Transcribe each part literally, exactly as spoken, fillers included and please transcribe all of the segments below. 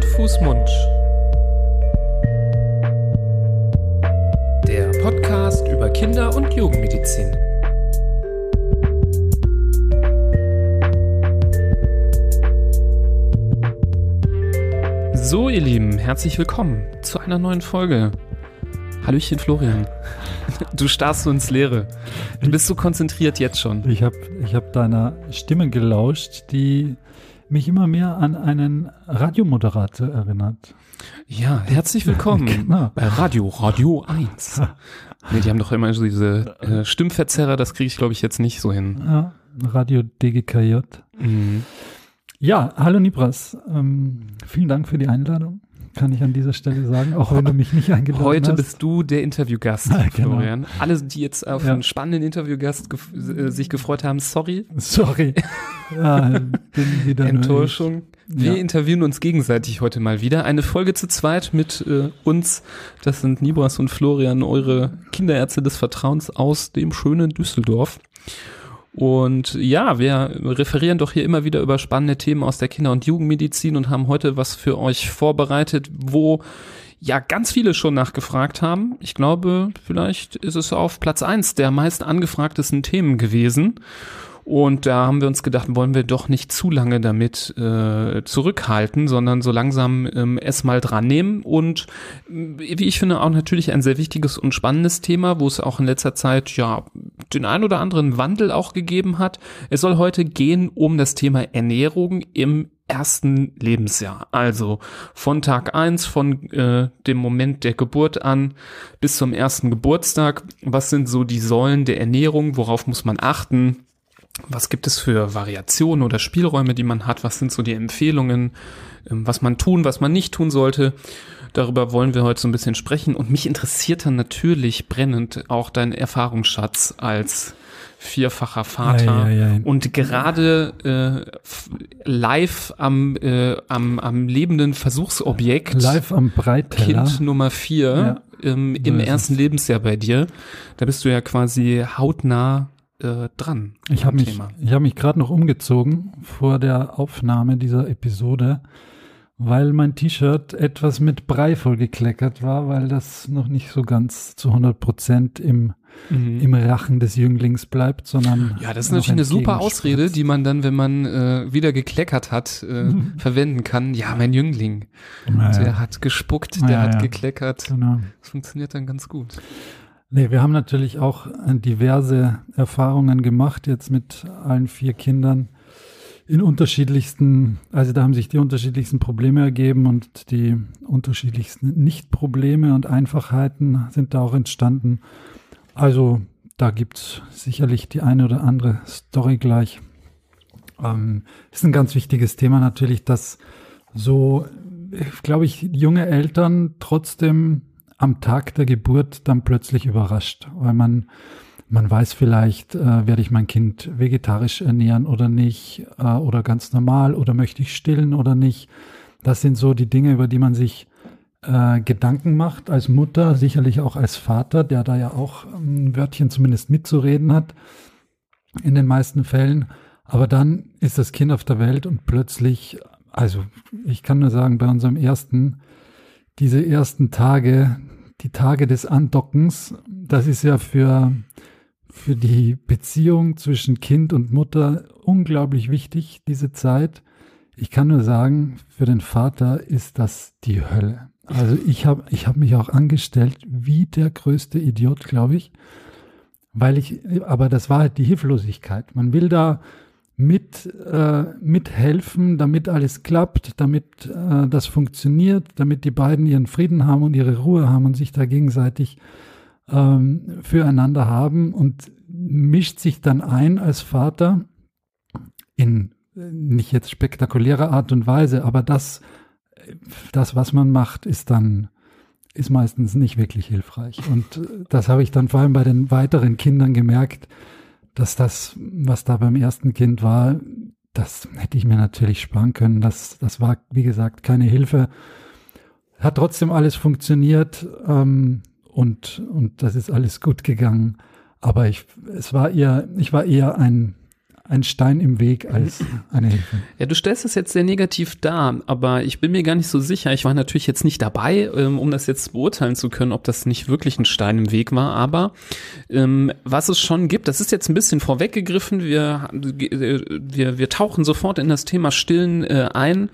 und Fußmund. Der Podcast über Kinder- und Jugendmedizin. So, ihr Lieben, herzlich willkommen zu einer neuen Folge. Hallöchen, Florian. Du starrst so ins Leere. Du bist so konzentriert jetzt schon. Ich habe ich hab deiner Stimme gelauscht, die mich immer mehr an einen Radiomoderator erinnert. Ja, herzlich willkommen. Genau. Bei Radio, Radio eins. Nee, die haben doch immer so diese äh, Stimmverzerrer, das kriege ich, glaube ich, jetzt nicht so hin. Ja, Radio D G K J. Mhm. Ja, hallo Nibras. Ähm, vielen Dank für die Einladung. Kann ich an dieser Stelle sagen, auch wenn du mich nicht eingeladen hast. Heute bist du der Interviewgast, ah, genau. Florian. Alle, die jetzt auf ja. einen spannenden Interviewgast gef- äh, sich gefreut haben, sorry. Sorry. Ja, bin Enttäuschung. Wir ja. interviewen uns gegenseitig heute mal wieder. Eine Folge zu zweit mit äh, uns. Das sind Nibras und Florian, eure Kinderärzte des Vertrauens aus dem schönen Düsseldorf. Und ja, wir referieren doch hier immer wieder über spannende Themen aus der Kinder- und Jugendmedizin und haben heute was für euch vorbereitet, wo ja ganz viele schon nachgefragt haben. Ich glaube, vielleicht ist es auf Platz eins der meist angefragtesten Themen gewesen. Und da haben wir uns gedacht, wollen wir doch nicht zu lange damit äh, zurückhalten, sondern so langsam ähm, es mal dran nehmen. Und äh, wie ich finde, auch natürlich ein sehr wichtiges und spannendes Thema, wo es auch in letzter Zeit ja den ein oder anderen Wandel auch gegeben hat. Es soll heute gehen um das Thema Ernährung im ersten Lebensjahr. Also von Tag eins, von äh, dem Moment der Geburt an bis zum ersten Geburtstag. Was sind so die Säulen der Ernährung? Worauf muss man achten? Was gibt es für Variationen oder Spielräume, die man hat? Was sind so die Empfehlungen, was man tun, was man nicht tun sollte? Darüber wollen wir heute so ein bisschen sprechen. Und mich interessiert dann natürlich brennend auch dein Erfahrungsschatz als vierfacher Vater ja, ja, ja. und gerade äh, live am, äh, am, am lebenden Versuchsobjekt, live am Breitteller. Kind Nummer vier ja. ähm, im ersten Lebensjahr bei dir. Da bist du ja quasi hautnah Äh, dran. Ich habe mich, ich habe mich gerade noch umgezogen vor der Aufnahme dieser Episode, weil mein T-Shirt etwas mit Brei vollgekleckert war, weil das noch nicht so ganz zu hundert Prozent im, mhm. im Rachen des Jünglings bleibt, sondern ja, das ist natürlich eine super Ausrede, die man dann, wenn man äh, wieder gekleckert hat, äh, mhm. verwenden kann. Ja, mein Jüngling, naja. der hat gespuckt, der naja, hat ja. gekleckert. Genau. Das funktioniert dann ganz gut. Nee, wir haben natürlich auch diverse Erfahrungen gemacht, jetzt mit allen vier Kindern in unterschiedlichsten, also da haben sich die unterschiedlichsten Probleme ergeben und die unterschiedlichsten Nicht-Probleme und Einfachheiten sind da auch entstanden. Also da gibt's sicherlich die eine oder andere Story gleich. Ähm, ist ein ganz wichtiges Thema natürlich, dass so, glaube ich, junge Eltern trotzdem am Tag der Geburt dann plötzlich überrascht, weil man man weiß vielleicht, äh, werde ich mein Kind vegetarisch ernähren oder nicht äh, oder ganz normal oder möchte ich stillen oder nicht. Das sind so die Dinge, über die man sich äh, Gedanken macht als Mutter, sicherlich auch als Vater, der da ja auch ein Wörtchen zumindest mitzureden hat in den meisten Fällen. Aber dann ist das Kind auf der Welt und plötzlich, also ich kann nur sagen, bei unserem ersten, diese ersten Tage, die Tage des Andockens, das ist ja für, für die Beziehung zwischen Kind und Mutter unglaublich wichtig, diese Zeit. Ich kann nur sagen, für den Vater ist das die Hölle. Also ich habe ich hab mich auch angestellt wie der größte Idiot, glaube ich, weil ich, aber das war halt die Hilflosigkeit. Man will da mit äh, mithelfen, damit alles klappt, damit äh, das funktioniert, damit die beiden ihren Frieden haben und ihre Ruhe haben und sich da gegenseitig ähm, füreinander haben und mischt sich dann ein als Vater in nicht jetzt spektakulärer Art und Weise, aber das, das was man macht, ist dann ist meistens nicht wirklich hilfreich. Und das habe ich dann vor allem bei den weiteren Kindern gemerkt, dass das, was da beim ersten Kind war, das hätte ich mir natürlich sparen können. Das, das war, wie gesagt, keine Hilfe. Hat trotzdem alles funktioniert ähm, und, und das ist alles gut gegangen. Aber ich, es war eher, ich war eher ein, ein Stein im Weg als eine Hilfe. Ja, du stellst es jetzt sehr negativ dar, aber ich bin mir gar nicht so sicher. Ich war natürlich jetzt nicht dabei, um das jetzt beurteilen zu können, ob das nicht wirklich ein Stein im Weg war. Aber ähm, was es schon gibt, das ist jetzt ein bisschen vorweggegriffen. Wir, wir, wir tauchen sofort in das Thema Stillen äh, ein.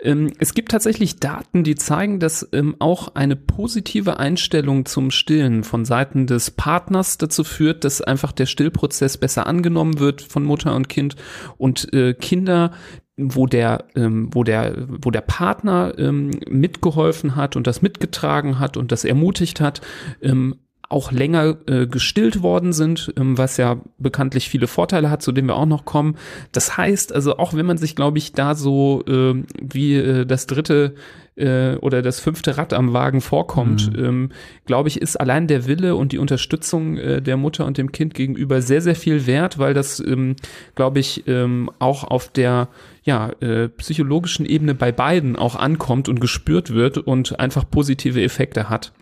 Ähm, es gibt tatsächlich Daten, die zeigen, dass ähm, auch eine positive Einstellung zum Stillen von Seiten des Partners dazu führt, dass einfach der Stillprozess besser angenommen wird von Mutter und Kind und äh, Kinder, wo der, ähm, wo der, wo der Partner ähm, mitgeholfen hat und das mitgetragen hat und das ermutigt hat, ähm, auch länger äh, gestillt worden sind, ähm, was ja bekanntlich viele Vorteile hat, zu denen wir auch noch kommen. Das heißt also, auch wenn man sich, glaube ich, da so äh, wie äh, das dritte äh, oder das fünfte Rad am Wagen vorkommt, mhm. ähm, glaube ich, ist allein der Wille und die Unterstützung äh, der Mutter und dem Kind gegenüber sehr, sehr viel wert, weil das, ähm, glaube ich, ähm, auch auf der ja, äh, psychologischen Ebene bei beiden auch ankommt und gespürt wird und einfach positive Effekte hat.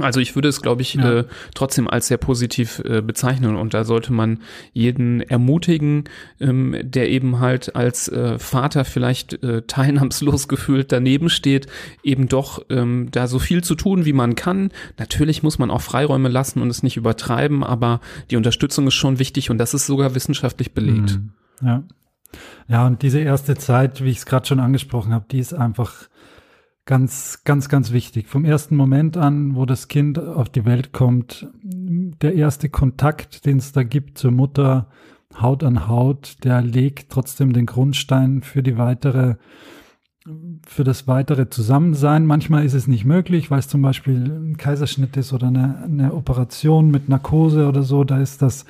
Also ich würde es, glaube ich, ja. äh, trotzdem als sehr positiv äh, bezeichnen, und da sollte man jeden ermutigen, ähm, der eben halt als äh, Vater vielleicht äh, teilnahmslos gefühlt daneben steht, eben doch ähm, da so viel zu tun, wie man kann. Natürlich muss man auch Freiräume lassen und es nicht übertreiben, aber die Unterstützung ist schon wichtig, und das ist sogar wissenschaftlich belegt. Mhm. Ja. Ja, und diese erste Zeit, wie ich es gerade schon angesprochen habe, die ist einfach ganz, ganz, ganz wichtig. Vom ersten Moment an, wo das Kind auf die Welt kommt, der erste Kontakt, den es da gibt zur Mutter, Haut an Haut, der legt trotzdem den Grundstein für die weitere, für das weitere Zusammensein. Manchmal ist es nicht möglich, weil es zum Beispiel ein Kaiserschnitt ist oder eine, eine Operation mit Narkose oder so. Da ist das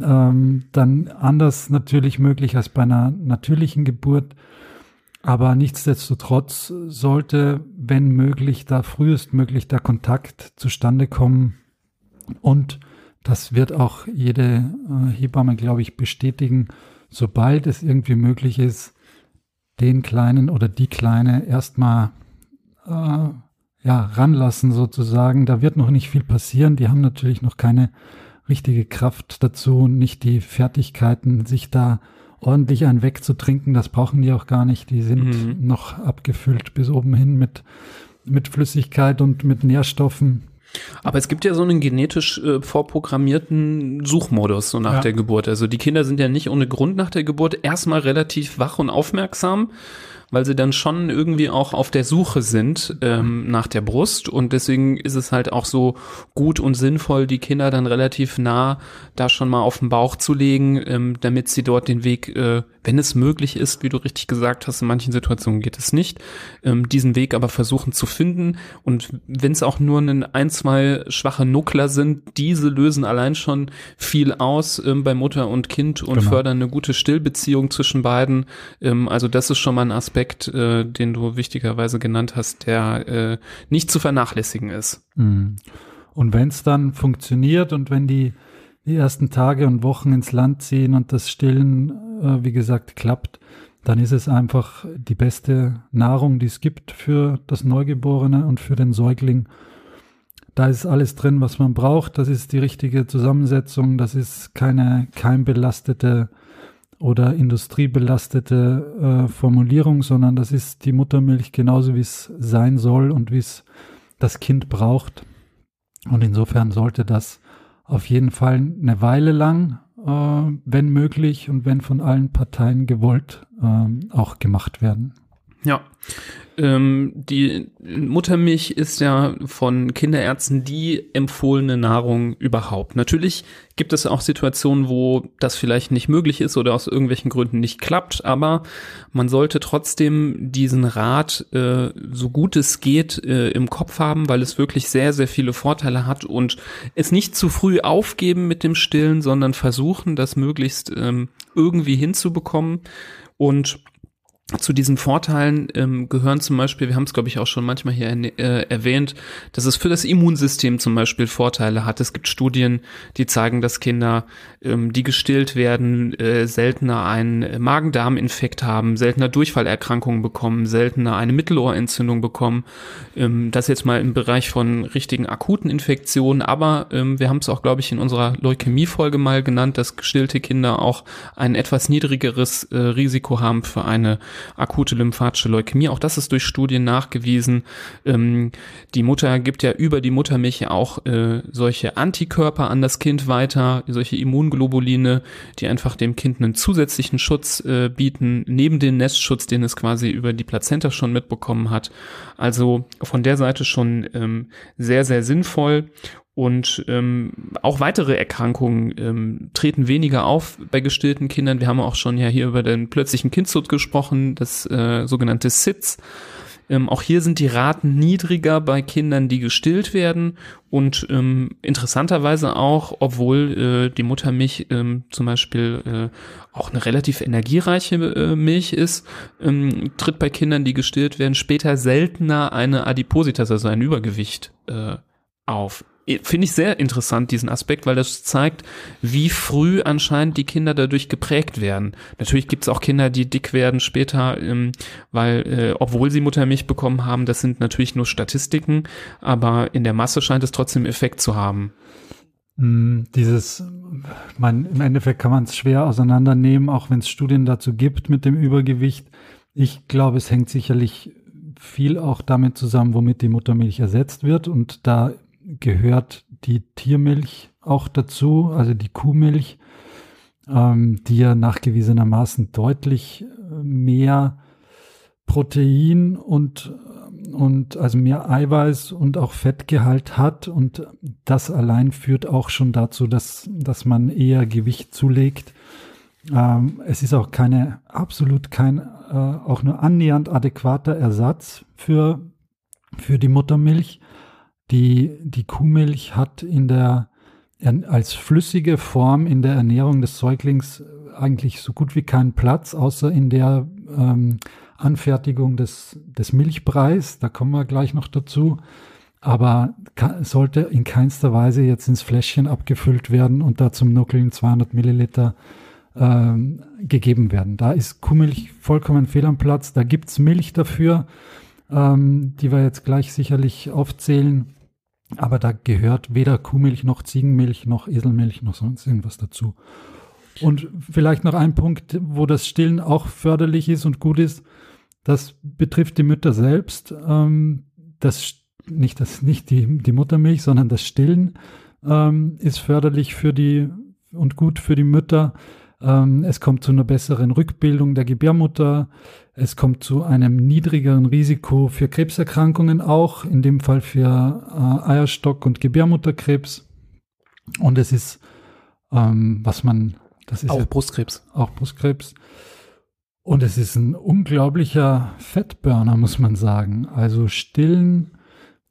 ähm, dann anders natürlich möglich als bei einer natürlichen Geburt. Aber nichtsdestotrotz sollte, wenn möglich, da frühestmöglich der Kontakt zustande kommen. Und das wird auch jede äh, Hebamme, glaube ich, bestätigen, sobald es irgendwie möglich ist, den Kleinen oder die Kleine erstmal äh, ja, ranlassen sozusagen. Da wird noch nicht viel passieren. Die haben natürlich noch keine richtige Kraft dazu, nicht die Fertigkeiten, sich da ordentlich einen wegzutrinken, das brauchen die auch gar nicht. Die sind mhm. noch abgefüllt bis oben hin mit, mit Flüssigkeit und mit Nährstoffen. Aber es gibt ja so einen genetisch äh, vorprogrammierten Suchmodus so nach ja. der Geburt. Also die Kinder sind ja nicht ohne Grund nach der Geburt erstmal relativ wach und aufmerksam, weil sie dann schon irgendwie auch auf der Suche sind ähm, nach der Brust, und deswegen ist es halt auch so gut und sinnvoll, die Kinder dann relativ nah da schon mal auf den Bauch zu legen, ähm, damit sie dort den Weg, äh, wenn es möglich ist, wie du richtig gesagt hast, in manchen Situationen geht es nicht, ähm, diesen Weg aber versuchen zu finden, und wenn es auch nur ein, ein, zwei schwache Nuckler sind, diese lösen allein schon viel aus ähm, bei Mutter und Kind und genau. fördern eine gute Stillbeziehung zwischen beiden, ähm, also das ist schon mal ein Aspekt, Äh, den du wichtigerweise genannt hast, der äh, nicht zu vernachlässigen ist. Und wenn es dann funktioniert und wenn die, die ersten Tage und Wochen ins Land ziehen und das Stillen, äh, wie gesagt, klappt, dann ist es einfach die beste Nahrung, die es gibt für das Neugeborene und für den Säugling. Da ist alles drin, was man braucht. Das ist die richtige Zusammensetzung. Das ist keine keimbelastete oder industriebelastete äh, Formulierung, sondern das ist die Muttermilch genauso, wie es sein soll und wie es das Kind braucht. Und insofern sollte das auf jeden Fall eine Weile lang, äh, wenn möglich und wenn von allen Parteien gewollt, äh, auch gemacht werden. Ja, ähm, die Muttermilch ist ja von Kinderärzten die empfohlene Nahrung überhaupt. Natürlich gibt es auch Situationen, wo das vielleicht nicht möglich ist oder aus irgendwelchen Gründen nicht klappt, aber man sollte trotzdem diesen Rat, äh, so gut es geht, äh, im Kopf haben, weil es wirklich sehr, sehr viele Vorteile hat, und es nicht zu früh aufgeben mit dem Stillen, sondern versuchen, das möglichst ähm, irgendwie hinzubekommen. Und Zu diesen Vorteilen ähm, gehören zum Beispiel, wir haben es glaube ich auch schon manchmal hier äh, erwähnt, dass es für das Immunsystem zum Beispiel Vorteile hat. Es gibt Studien, die zeigen, dass Kinder, ähm, die gestillt werden, äh, seltener einen Magen-Darm-Infekt haben, seltener Durchfallerkrankungen bekommen, seltener eine Mittelohrentzündung bekommen. Ähm, das jetzt mal im Bereich von richtigen akuten Infektionen. Aber ähm, wir haben es auch glaube ich in unserer Leukämie-Folge mal genannt, dass gestillte Kinder auch ein etwas niedrigeres äh, Risiko haben für eine akute lymphatische Leukämie, auch das ist durch Studien nachgewiesen. Ähm, die Mutter gibt ja über die Muttermilch auch äh, solche Antikörper an das Kind weiter, solche Immunglobuline, die einfach dem Kind einen zusätzlichen Schutz äh, bieten, neben dem Nestschutz, den es quasi über die Plazenta schon mitbekommen hat. Also von der Seite schon ähm, sehr, sehr sinnvoll. Und ähm, auch weitere Erkrankungen ähm, treten weniger auf bei gestillten Kindern. Wir haben auch schon ja hier über den plötzlichen Kindstod gesprochen, das äh, sogenannte S I D S. Ähm, auch hier sind die Raten niedriger bei Kindern, die gestillt werden. Und ähm, interessanterweise auch, obwohl äh, die Muttermilch ähm, zum Beispiel äh, auch eine relativ energiereiche äh, Milch ist, ähm, tritt bei Kindern, die gestillt werden, später seltener eine Adipositas, also ein Übergewicht, äh, auf. Finde ich sehr interessant, diesen Aspekt, weil das zeigt, wie früh anscheinend die Kinder dadurch geprägt werden. Natürlich gibt es auch Kinder, die dick werden später, ähm, weil äh, obwohl sie Muttermilch bekommen haben, das sind natürlich nur Statistiken, aber in der Masse scheint es trotzdem Effekt zu haben. Dieses, man, im Endeffekt kann man es schwer auseinandernehmen, auch wenn es Studien dazu gibt mit dem Übergewicht. Ich glaube, es hängt sicherlich viel auch damit zusammen, womit die Muttermilch ersetzt wird, und da gehört die Tiermilch auch dazu, also die Kuhmilch, ähm, die ja nachgewiesenermaßen deutlich mehr Protein und, und also mehr Eiweiß und auch Fettgehalt hat. Und das allein führt auch schon dazu, dass, dass man eher Gewicht zulegt. Ähm, es ist auch keine, absolut kein, äh, auch nur annähernd adäquater Ersatz für, für die Muttermilch. Die, die Kuhmilch hat in der, als flüssige Form in der Ernährung des Säuglings eigentlich so gut wie keinen Platz, außer in der ähm, Anfertigung des, des Milchbreis. Da kommen wir gleich noch dazu. Aber kann, sollte in keinster Weise jetzt ins Fläschchen abgefüllt werden und da zum Nuckeln zweihundert Milliliter ähm, gegeben werden. Da ist Kuhmilch vollkommen fehl am Platz. Da gibt's Milch dafür, ähm, die wir jetzt gleich sicherlich aufzählen. Aber da gehört weder Kuhmilch noch Ziegenmilch noch Eselmilch noch sonst irgendwas dazu. Und vielleicht noch ein Punkt, wo das Stillen auch förderlich ist und gut ist, das betrifft die Mütter selbst. Ähm, das, nicht das, nicht die, die Muttermilch, sondern das Stillen ähm, ist förderlich für die und gut für die Mütter. Ähm, es kommt zu einer besseren Rückbildung der Gebärmutter. Es kommt zu einem niedrigeren Risiko für Krebserkrankungen auch, in dem Fall für äh, Eierstock- und Gebärmutterkrebs. Und es ist, ähm, was man, das ist auch ja, Brustkrebs. Auch Brustkrebs. Und es ist ein unglaublicher Fettburner, muss man sagen. Also Stillen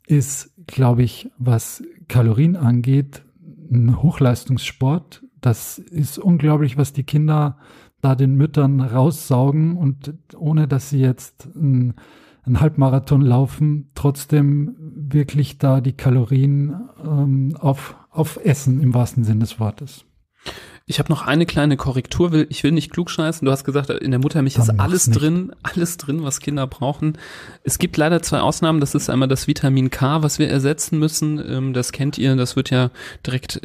ist, glaube ich, was Kalorien angeht, ein Hochleistungssport. Das ist unglaublich, was die Kinder da den Müttern raussaugen, und ohne dass sie jetzt einen, einen Halbmarathon laufen, trotzdem wirklich da die Kalorien ähm, auf, aufessen im wahrsten Sinne des Wortes. Ich habe noch eine kleine Korrektur. Ich will nicht klugscheißen. Du hast gesagt, in der Muttermilch ist alles drin, alles drin, was Kinder brauchen. Es gibt leider zwei Ausnahmen. Das ist einmal das Vitamin K, was wir ersetzen müssen. Das kennt ihr. Das wird ja direkt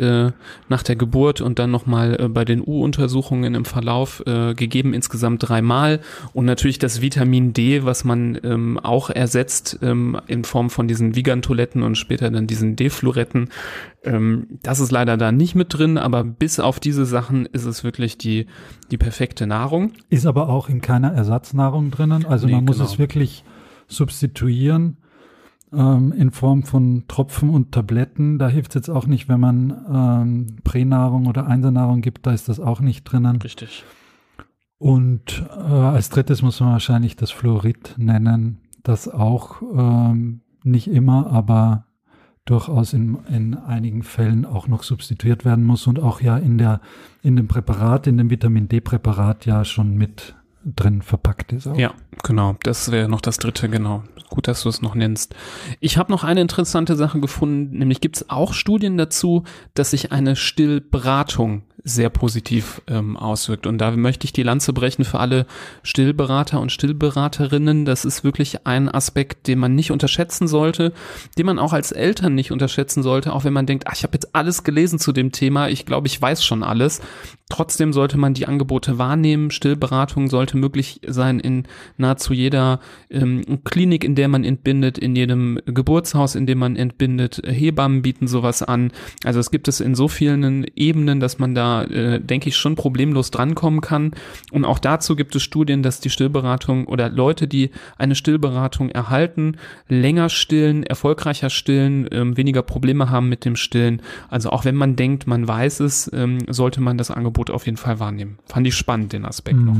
nach der Geburt und dann nochmal bei den U-Untersuchungen im Verlauf gegeben, insgesamt dreimal. Und natürlich das Vitamin D, was man auch ersetzt in Form von diesen Vigan-Toiletten und später dann diesen D-Fluoretten. Das ist leider da nicht mit drin, aber bis auf diese Sachen ist es wirklich die, die perfekte Nahrung. Ist aber auch in keiner Ersatznahrung drinnen. Also nee, man muss genau. es wirklich substituieren ähm, in Form von Tropfen und Tabletten. Da hilft es jetzt auch nicht, wenn man ähm, Pränahrung oder Einsernahrung gibt, da ist das auch nicht drinnen. Richtig. Und äh, als drittes muss man wahrscheinlich das Fluorid nennen, das auch ähm, nicht immer, aber durchaus in, in einigen Fällen auch noch substituiert werden muss und auch ja in der in dem Präparat, in dem Vitamin D-Präparat ja schon mit drin verpackt ist auch. Ja, genau. Das wäre noch das dritte, genau. Gut, dass du es noch nennst. Ich habe noch eine interessante Sache gefunden, nämlich gibt es auch Studien dazu, dass sich eine Stillberatung sehr positiv ähm, auswirkt. Und da möchte ich die Lanze brechen für alle Stillberater und Stillberaterinnen. Das ist wirklich ein Aspekt, den man nicht unterschätzen sollte, den man auch als Eltern nicht unterschätzen sollte, auch wenn man denkt, ach, ich habe jetzt alles gelesen zu dem Thema, ich glaube, ich weiß schon alles. Trotzdem sollte man die Angebote wahrnehmen. Stillberatung sollte möglich sein in nahezu jeder ähm, Klinik, in der man entbindet, in jedem Geburtshaus, in dem man entbindet. Hebammen bieten sowas an. Also es gibt es in so vielen Ebenen, dass man da, äh, denke ich, schon problemlos drankommen kann. Und auch dazu gibt es Studien, dass die Stillberatung oder Leute, die eine Stillberatung erhalten, länger stillen, erfolgreicher stillen, ähm, weniger Probleme haben mit dem Stillen. Also auch wenn man denkt, man weiß es, ähm, sollte man das Angebot auf jeden Fall wahrnehmen. Fand ich spannend, den Aspekt mhm. noch.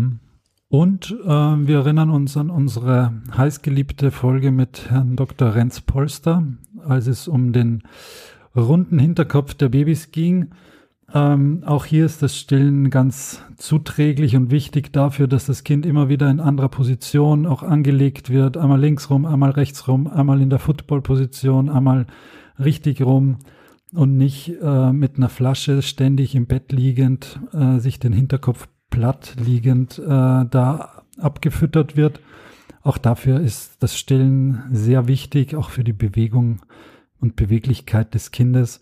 Und äh, wir erinnern uns an unsere heißgeliebte Folge mit Herrn Doktor Renz Polster, als es um den runden Hinterkopf der Babys ging. Ähm, auch hier ist das Stillen ganz zuträglich und wichtig dafür, dass das Kind immer wieder in anderer Position auch angelegt wird. Einmal links rum, einmal rechts rum, einmal in der Football-Position, einmal richtig rum. Und nicht äh, mit einer Flasche ständig im Bett liegend, äh, sich den Hinterkopf platt liegend äh, da abgefüttert wird. Auch dafür ist das Stillen sehr wichtig, auch für die Bewegung und Beweglichkeit des Kindes.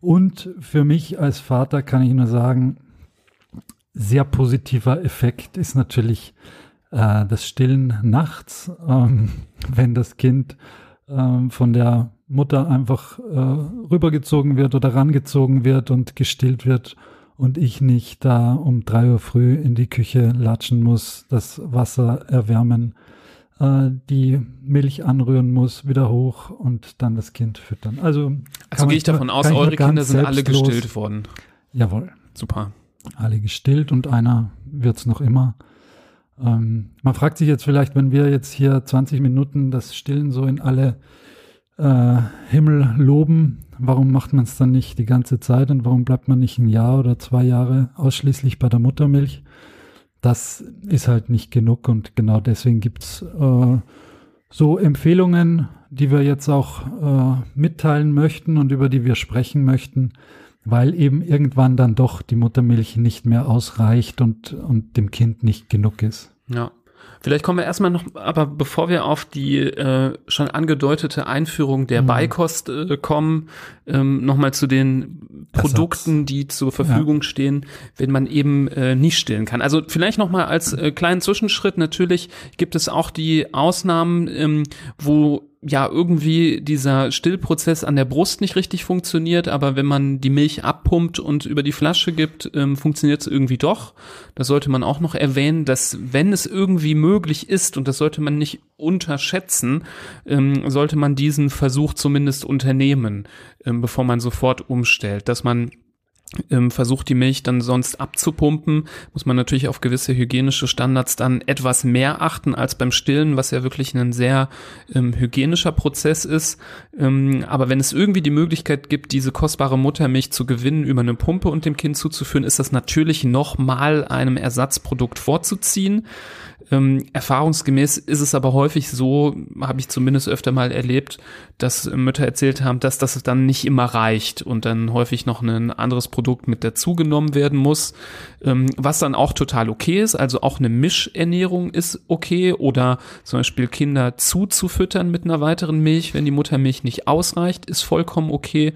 Und für mich als Vater kann ich nur sagen, sehr positiver Effekt ist natürlich äh, das Stillen nachts, ähm, wenn das Kind ähm, von der Mutter einfach äh, rübergezogen wird oder rangezogen wird und gestillt wird und ich nicht da um drei Uhr früh in die Küche latschen muss, das Wasser erwärmen, äh, die Milch anrühren muss, wieder hoch und dann das Kind füttern. Also, also gehe ich davon aus, eure Kinder sind alle gestillt worden. Jawohl. Super. Alle gestillt und einer wird es noch immer. Ähm, man fragt sich jetzt vielleicht, wenn wir jetzt hier zwanzig Minuten das Stillen so in alle Himmel loben, warum macht man es dann nicht die ganze Zeit und warum bleibt man nicht ein Jahr oder zwei Jahre ausschließlich bei der Muttermilch? Das ist halt nicht genug und genau deswegen gibt es äh, so Empfehlungen, die wir jetzt auch äh, mitteilen möchten und über die wir sprechen möchten, weil eben irgendwann dann doch die Muttermilch nicht mehr ausreicht und, und dem Kind nicht genug ist. Ja. Vielleicht kommen wir erstmal noch, aber bevor wir auf die äh, schon angedeutete Einführung der mhm. Beikost äh, kommen, ähm, nochmal zu den Produkten, die zur Verfügung ja. stehen, wenn man eben äh, nicht stillen kann. Also vielleicht nochmal als äh, kleinen Zwischenschritt, natürlich gibt es auch die Ausnahmen, ähm, wo ja irgendwie dieser Stillprozess an der Brust nicht richtig funktioniert, aber wenn man die Milch abpumpt und über die Flasche gibt, ähm, funktioniert es irgendwie doch. Das sollte man auch noch erwähnen, dass wenn es irgendwie möglich ist, und das sollte man nicht unterschätzen, ähm, sollte man diesen Versuch zumindest unternehmen, ähm, bevor man sofort umstellt, dass man versucht, die Milch dann sonst abzupumpen, muss man natürlich auf gewisse hygienische Standards dann etwas mehr achten als beim Stillen, was ja wirklich ein sehr ähm, hygienischer Prozess ist. Ähm, aber wenn es irgendwie die Möglichkeit gibt, diese kostbare Muttermilch zu gewinnen über eine Pumpe und dem Kind zuzuführen, ist das natürlich nochmal einem Ersatzprodukt vorzuziehen. Ähm, erfahrungsgemäß ist es aber häufig so, habe ich zumindest öfter mal erlebt, dass Mütter erzählt haben, dass das dann nicht immer reicht und dann häufig noch ein anderes Produkt mit dazu genommen werden muss, ähm, was dann auch total okay ist. Also auch eine Mischernährung ist okay oder zum Beispiel Kinder zuzufüttern mit einer weiteren Milch, wenn die Muttermilch nicht ausreicht, ist vollkommen okay.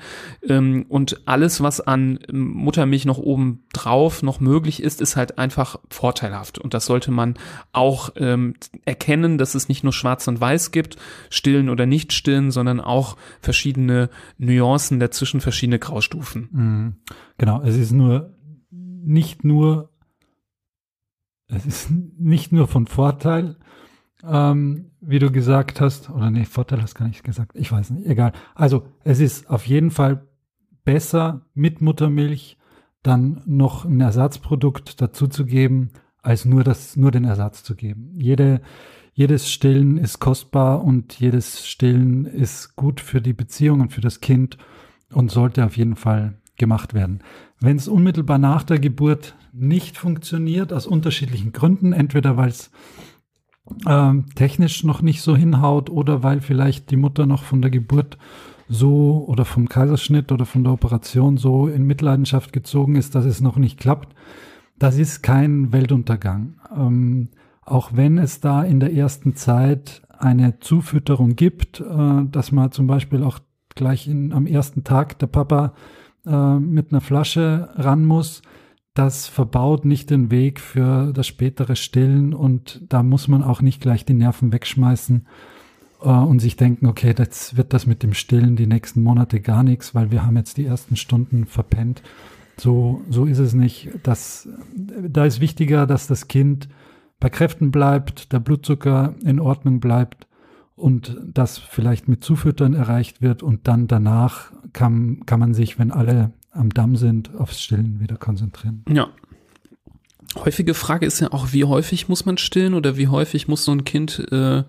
Ähm, und alles, was an Muttermilch noch oben drauf noch möglich ist, ist halt einfach vorteilhaft und das sollte man auch auch ähm, erkennen, dass es nicht nur schwarz und weiß gibt, stillen oder nicht stillen, sondern auch verschiedene Nuancen dazwischen, verschiedene Graustufen. Mhm. Genau, es ist nur nicht nur es ist nicht nur von Vorteil, ähm, wie du gesagt hast, oder nee, Vorteil hast gar nicht gesagt, ich weiß nicht, egal. Also es ist auf jeden Fall besser, mit Muttermilch dann noch ein Ersatzprodukt dazu zu geben, als nur das, nur den Ersatz zu geben. Jede, jedes Stillen ist kostbar und jedes Stillen ist gut für die Beziehung und für das Kind und sollte auf jeden Fall gemacht werden. Wenn es unmittelbar nach der Geburt nicht funktioniert, aus unterschiedlichen Gründen, entweder weil es ähm, technisch noch nicht so hinhaut oder weil vielleicht die Mutter noch von der Geburt so oder vom Kaiserschnitt oder von der Operation so in Mitleidenschaft gezogen ist, dass es noch nicht klappt, das ist kein Weltuntergang. Ähm, auch wenn es da in der ersten Zeit eine Zufütterung gibt, äh, dass man zum Beispiel auch gleich in, am ersten Tag der Papa äh, mit einer Flasche ran muss, das verbaut nicht den Weg für das spätere Stillen und da muss man auch nicht gleich die Nerven wegschmeißen äh, und sich denken, okay, jetzt wird das mit dem Stillen die nächsten Monate gar nichts, weil wir haben jetzt die ersten Stunden verpennt. So, so ist es nicht. Das, da ist wichtiger, dass das Kind bei Kräften bleibt, der Blutzucker in Ordnung bleibt und das vielleicht mit Zufüttern erreicht wird und dann danach kann, kann man sich, wenn alle am Damm sind, aufs Stillen wieder konzentrieren. Ja. Häufige Frage ist ja auch, wie häufig muss man stillen oder wie häufig muss so ein Kind äh,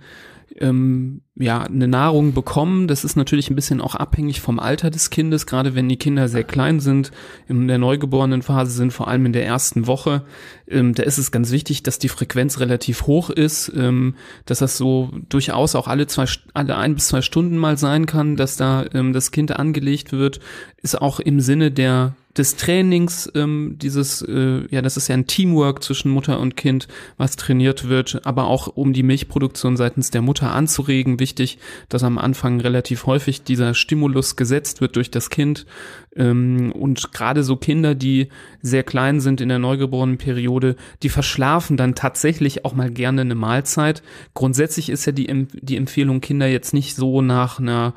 ähm, ja eine Nahrung bekommen? Das ist natürlich ein bisschen auch abhängig vom Alter des Kindes, gerade wenn die Kinder sehr klein sind, in der neugeborenen Phase sind, vor allem in der ersten Woche. Ähm, da ist es ganz wichtig, dass die Frequenz relativ hoch ist, ähm, dass das so durchaus auch alle zwei, alle ein bis zwei Stunden mal sein kann, dass da ähm, das Kind angelegt wird, ist auch im Sinne der des Trainings, ähm, dieses, äh, ja, das ist ja ein Teamwork zwischen Mutter und Kind, was trainiert wird, aber auch um die Milchproduktion seitens der Mutter anzuregen. Wichtig, dass am Anfang relativ häufig dieser Stimulus gesetzt wird durch das Kind. Ähm, und gerade so Kinder, die sehr klein sind in der neugeborenen Periode, die verschlafen dann tatsächlich auch mal gerne eine Mahlzeit. Grundsätzlich ist ja die, die Empfehlung, Kinder jetzt nicht so nach einer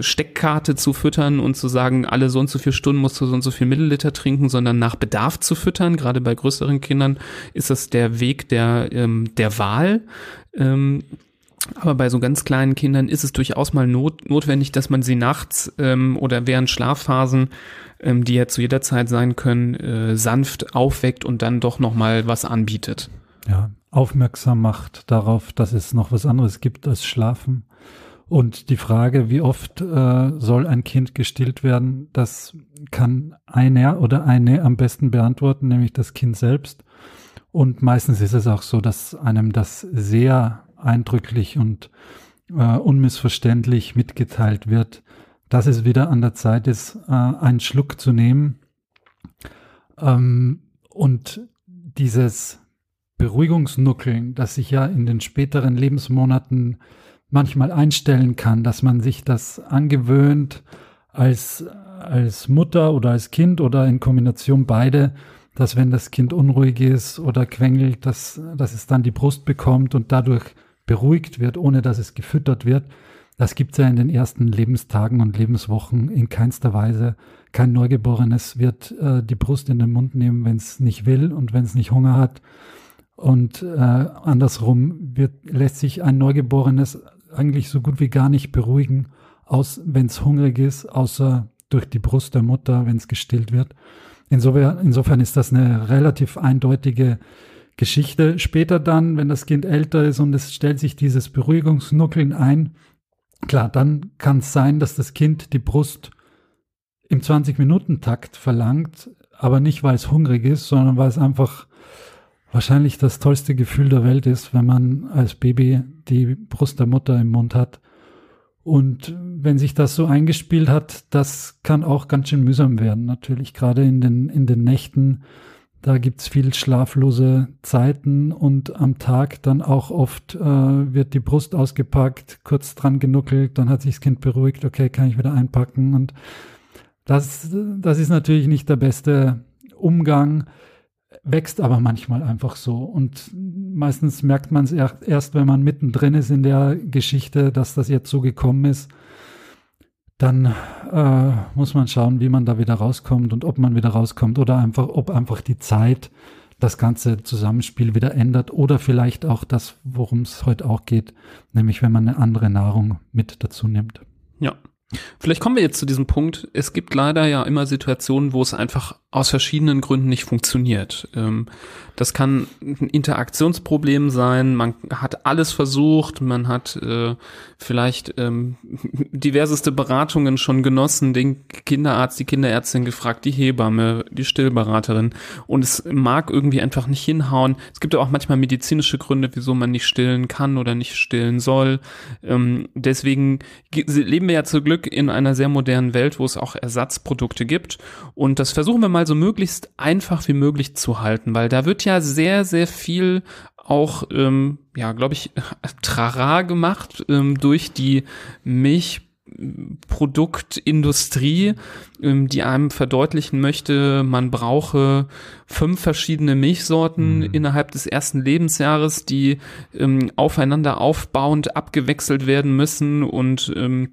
Steckkarte zu füttern und zu sagen, alle so und so viele Stunden musst du so und so viel Milliliter trinken, sondern nach Bedarf zu füttern. Gerade bei größeren Kindern ist das der Weg der, ähm, der Wahl. Ähm, aber bei so ganz kleinen Kindern ist es durchaus mal not, notwendig, dass man sie nachts ähm, oder während Schlafphasen, ähm, die ja zu jeder Zeit sein können, äh, sanft aufweckt und dann doch nochmal was anbietet. Ja, aufmerksam macht darauf, dass es noch was anderes gibt als Schlafen. Und die Frage, wie oft äh, soll ein Kind gestillt werden, das kann einer oder eine am besten beantworten, nämlich das Kind selbst. Und meistens ist es auch so, dass einem das sehr eindrücklich und äh, unmissverständlich mitgeteilt wird, dass es wieder an der Zeit ist, äh, einen Schluck zu nehmen. Ähm, und dieses Beruhigungsnuckeln, das sich ja in den späteren Lebensmonaten manchmal einstellen kann, dass man sich das angewöhnt als, als Mutter oder als Kind oder in Kombination beide, dass wenn das Kind unruhig ist oder quengelt, dass, dass es dann die Brust bekommt und dadurch beruhigt wird, ohne dass es gefüttert wird. Das gibt's ja in den ersten Lebenstagen und Lebenswochen in keinster Weise. Kein Neugeborenes wird äh, die Brust in den Mund nehmen, wenn es nicht will und wenn es nicht Hunger hat. Und äh, andersrum wird, lässt sich ein Neugeborenes eigentlich so gut wie gar nicht beruhigen, wenn es hungrig ist, außer durch die Brust der Mutter, wenn es gestillt wird. Insofern, insofern ist das eine relativ eindeutige Geschichte. Später dann, wenn das Kind älter ist und es stellt sich dieses Beruhigungsnuckeln ein, klar, dann kann es sein, dass das Kind die Brust im zwanzig-Minuten-Takt verlangt, aber nicht, weil es hungrig ist, sondern weil es einfach wahrscheinlich das tollste Gefühl der Welt ist, wenn man als Baby die Brust der Mutter im Mund hat. Und wenn sich das so eingespielt hat, das kann auch ganz schön mühsam werden. Natürlich gerade in den, in den Nächten, da gibt's viel schlaflose Zeiten und am Tag dann auch oft äh, wird die Brust ausgepackt, kurz dran genuckelt, dann hat sich das Kind beruhigt, okay, kann ich wieder einpacken. Und das, das ist natürlich nicht der beste Umgang, wächst aber manchmal einfach so und meistens merkt man es erst, wenn man mittendrin ist in der Geschichte, dass das jetzt so gekommen ist, dann äh, muss man schauen, wie man da wieder rauskommt und ob man wieder rauskommt oder einfach, ob einfach die Zeit das ganze Zusammenspiel wieder ändert oder vielleicht auch das, worum es heute auch geht, nämlich wenn man eine andere Nahrung mit dazu nimmt. Ja, Vielleicht kommen wir jetzt zu diesem Punkt. Es gibt leider ja immer Situationen, wo es einfach aus verschiedenen Gründen nicht funktioniert. Das kann ein Interaktionsproblem sein. Man hat alles versucht. Man hat vielleicht diverseste Beratungen schon genossen. Den Kinderarzt, die Kinderärztin gefragt, die Hebamme, die Stillberaterin. Und es mag irgendwie einfach nicht hinhauen. Es gibt ja auch manchmal medizinische Gründe, wieso man nicht stillen kann oder nicht stillen soll. Deswegen leben wir ja zum Glück in einer sehr modernen Welt, wo es auch Ersatzprodukte gibt. Und das versuchen wir mal so möglichst einfach wie möglich zu halten, weil da wird ja sehr, sehr viel auch, ähm, ja, glaube ich, Trara gemacht ähm, durch die Milchproduktindustrie, ähm, die einem verdeutlichen möchte, man brauche fünf verschiedene Milchsorten mhm. innerhalb des ersten Lebensjahres, die ähm, aufeinander aufbauend abgewechselt werden müssen und ähm,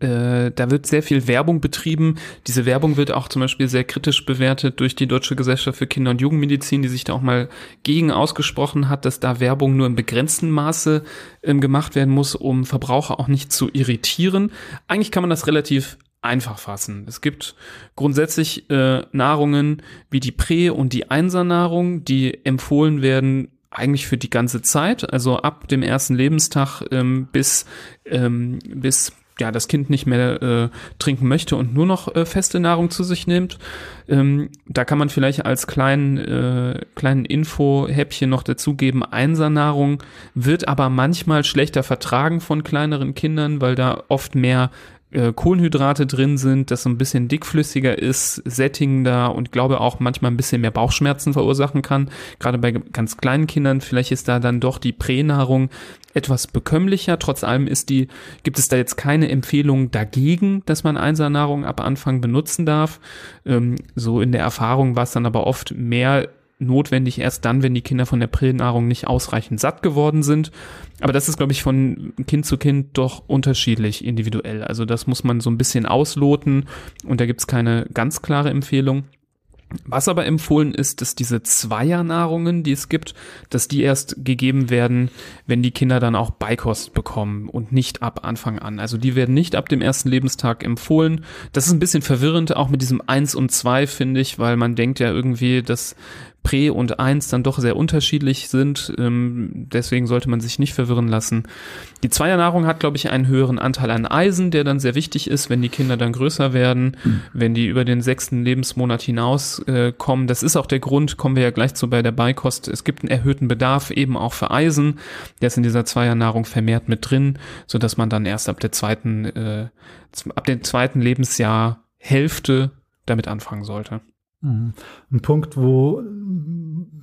Äh, da wird sehr viel Werbung betrieben. Diese Werbung wird auch zum Beispiel sehr kritisch bewertet durch die Deutsche Gesellschaft für Kinder- und Jugendmedizin, die sich da auch mal gegen ausgesprochen hat, dass da Werbung nur im begrenzten Maße ähm, gemacht werden muss, um Verbraucher auch nicht zu irritieren. Eigentlich kann man das relativ einfach fassen. Es gibt grundsätzlich äh, Nahrungen wie die Prä- und die Einsernahrung, die empfohlen werden, eigentlich für die ganze Zeit, also ab dem ersten Lebenstag ähm, bis ähm, bis ja, das Kind nicht mehr äh, trinken möchte und nur noch äh, feste Nahrung zu sich nimmt. Ähm, da kann man vielleicht als kleinen, äh, kleinen Info-Häppchen noch dazugeben, Einsernahrung wird aber manchmal schlechter vertragen von kleineren Kindern, weil da oft mehr äh, Kohlenhydrate drin sind, das so ein bisschen dickflüssiger ist, sättigender und glaube auch manchmal ein bisschen mehr Bauchschmerzen verursachen kann. Gerade bei ganz kleinen Kindern, vielleicht ist da dann doch die Pränahrung etwas bekömmlicher. Trotz allem ist die, gibt es da jetzt keine Empfehlung dagegen, dass man Einsernahrung ab Anfang benutzen darf. Ähm, so in der Erfahrung war es dann aber oft mehr notwendig, erst dann, wenn die Kinder von der Pränahrung nicht ausreichend satt geworden sind. Aber das ist, glaube ich, von Kind zu Kind doch unterschiedlich individuell. Also das muss man so ein bisschen ausloten und da gibt es keine ganz klare Empfehlung. Was aber empfohlen ist, dass diese Zweiernahrungen, die es gibt, dass die erst gegeben werden, wenn die Kinder dann auch Beikost bekommen und nicht ab Anfang an. Also die werden nicht ab dem ersten Lebenstag empfohlen. Das ist ein bisschen verwirrend, auch mit diesem eins und zwei, finde ich, weil man denkt ja irgendwie, dass Prä und eins dann doch sehr unterschiedlich sind. Deswegen sollte man sich nicht verwirren lassen. Die Zweiernahrung hat, glaube ich, einen höheren Anteil an Eisen, der dann sehr wichtig ist, wenn die Kinder dann größer werden, mhm. wenn die über den sechsten Lebensmonat hinauskommen. Äh, das ist auch der Grund, kommen wir ja gleich zu bei der Beikost. Es gibt einen erhöhten Bedarf eben auch für Eisen. Der ist in dieser Zweiernahrung vermehrt mit drin, sodass man dann erst ab der zweiten, äh, ab dem zweiten Lebensjahr Hälfte damit anfangen sollte. Ein Punkt, wo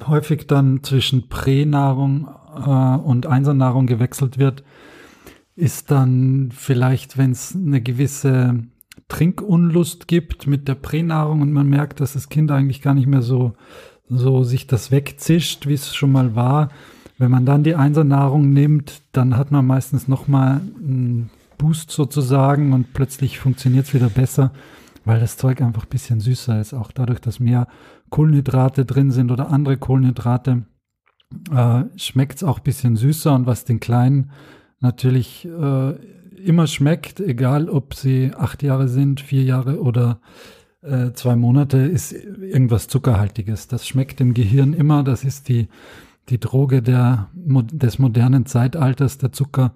häufig dann zwischen Pränahrung äh, und Einsernahrung gewechselt wird, ist dann vielleicht, wenn es eine gewisse Trinkunlust gibt mit der Pränahrung und man merkt, dass das Kind eigentlich gar nicht mehr so, so sich das wegzischt, wie es schon mal war. Wenn man dann die Einsernahrung nimmt, dann hat man meistens nochmal einen Boost sozusagen und plötzlich funktioniert es wieder besser. Weil das Zeug einfach ein bisschen süßer ist, auch dadurch, dass mehr Kohlenhydrate drin sind oder andere Kohlenhydrate, äh, schmeckt es auch ein bisschen süßer. Und was den Kleinen natürlich äh, immer schmeckt, egal ob sie acht Jahre sind, vier Jahre oder äh, zwei Monate, ist irgendwas Zuckerhaltiges. Das schmeckt dem Gehirn immer, das ist die, die Droge der, des modernen Zeitalters, der Zucker.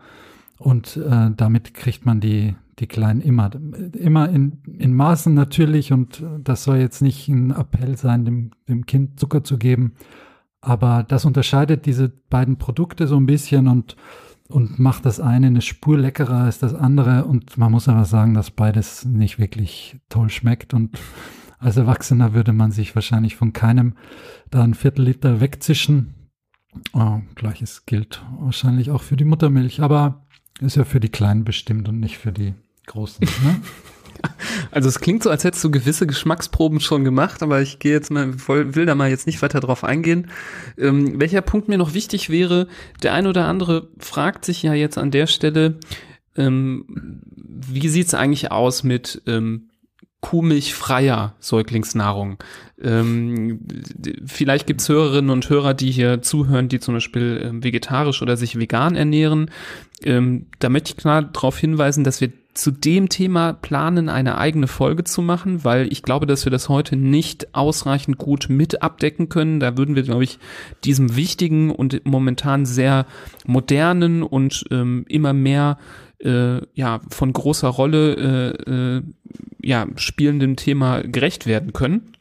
Und äh, damit kriegt man die Die Kleinen immer, immer in, in Maßen natürlich, und das soll jetzt nicht ein Appell sein, dem, dem Kind Zucker zu geben, aber das unterscheidet diese beiden Produkte so ein bisschen und, und macht das eine eine Spur leckerer als das andere, und man muss aber sagen, dass beides nicht wirklich toll schmeckt, und als Erwachsener würde man sich wahrscheinlich von keinem da ein Viertel Liter wegzischen. Oh, Gleiches gilt wahrscheinlich auch für die Muttermilch, aber ist ja für die Kleinen bestimmt und nicht für die Großen, ne? Also es klingt so, als hättest du gewisse Geschmacksproben schon gemacht, aber ich gehe jetzt mal, will da mal jetzt nicht weiter drauf eingehen. Ähm, welcher Punkt mir noch wichtig wäre, der ein oder andere fragt sich ja jetzt an der Stelle, ähm, wie sieht's eigentlich aus mit ähm, kuhmilchfreier Säuglingsnahrung? Ähm, vielleicht gibt's Hörerinnen und Hörer, die hier zuhören, die zum Beispiel ähm, vegetarisch oder sich vegan ernähren. Ähm, da möchte ich klar darauf hinweisen, dass wir zu dem Thema planen, eine eigene Folge zu machen, weil ich glaube, dass wir das heute nicht ausreichend gut mit abdecken können. Da würden wir, glaube ich, diesem wichtigen und momentan sehr modernen und ähm, immer mehr äh, ja von großer Rolle äh, äh, ja spielenden Thema gerecht werden können.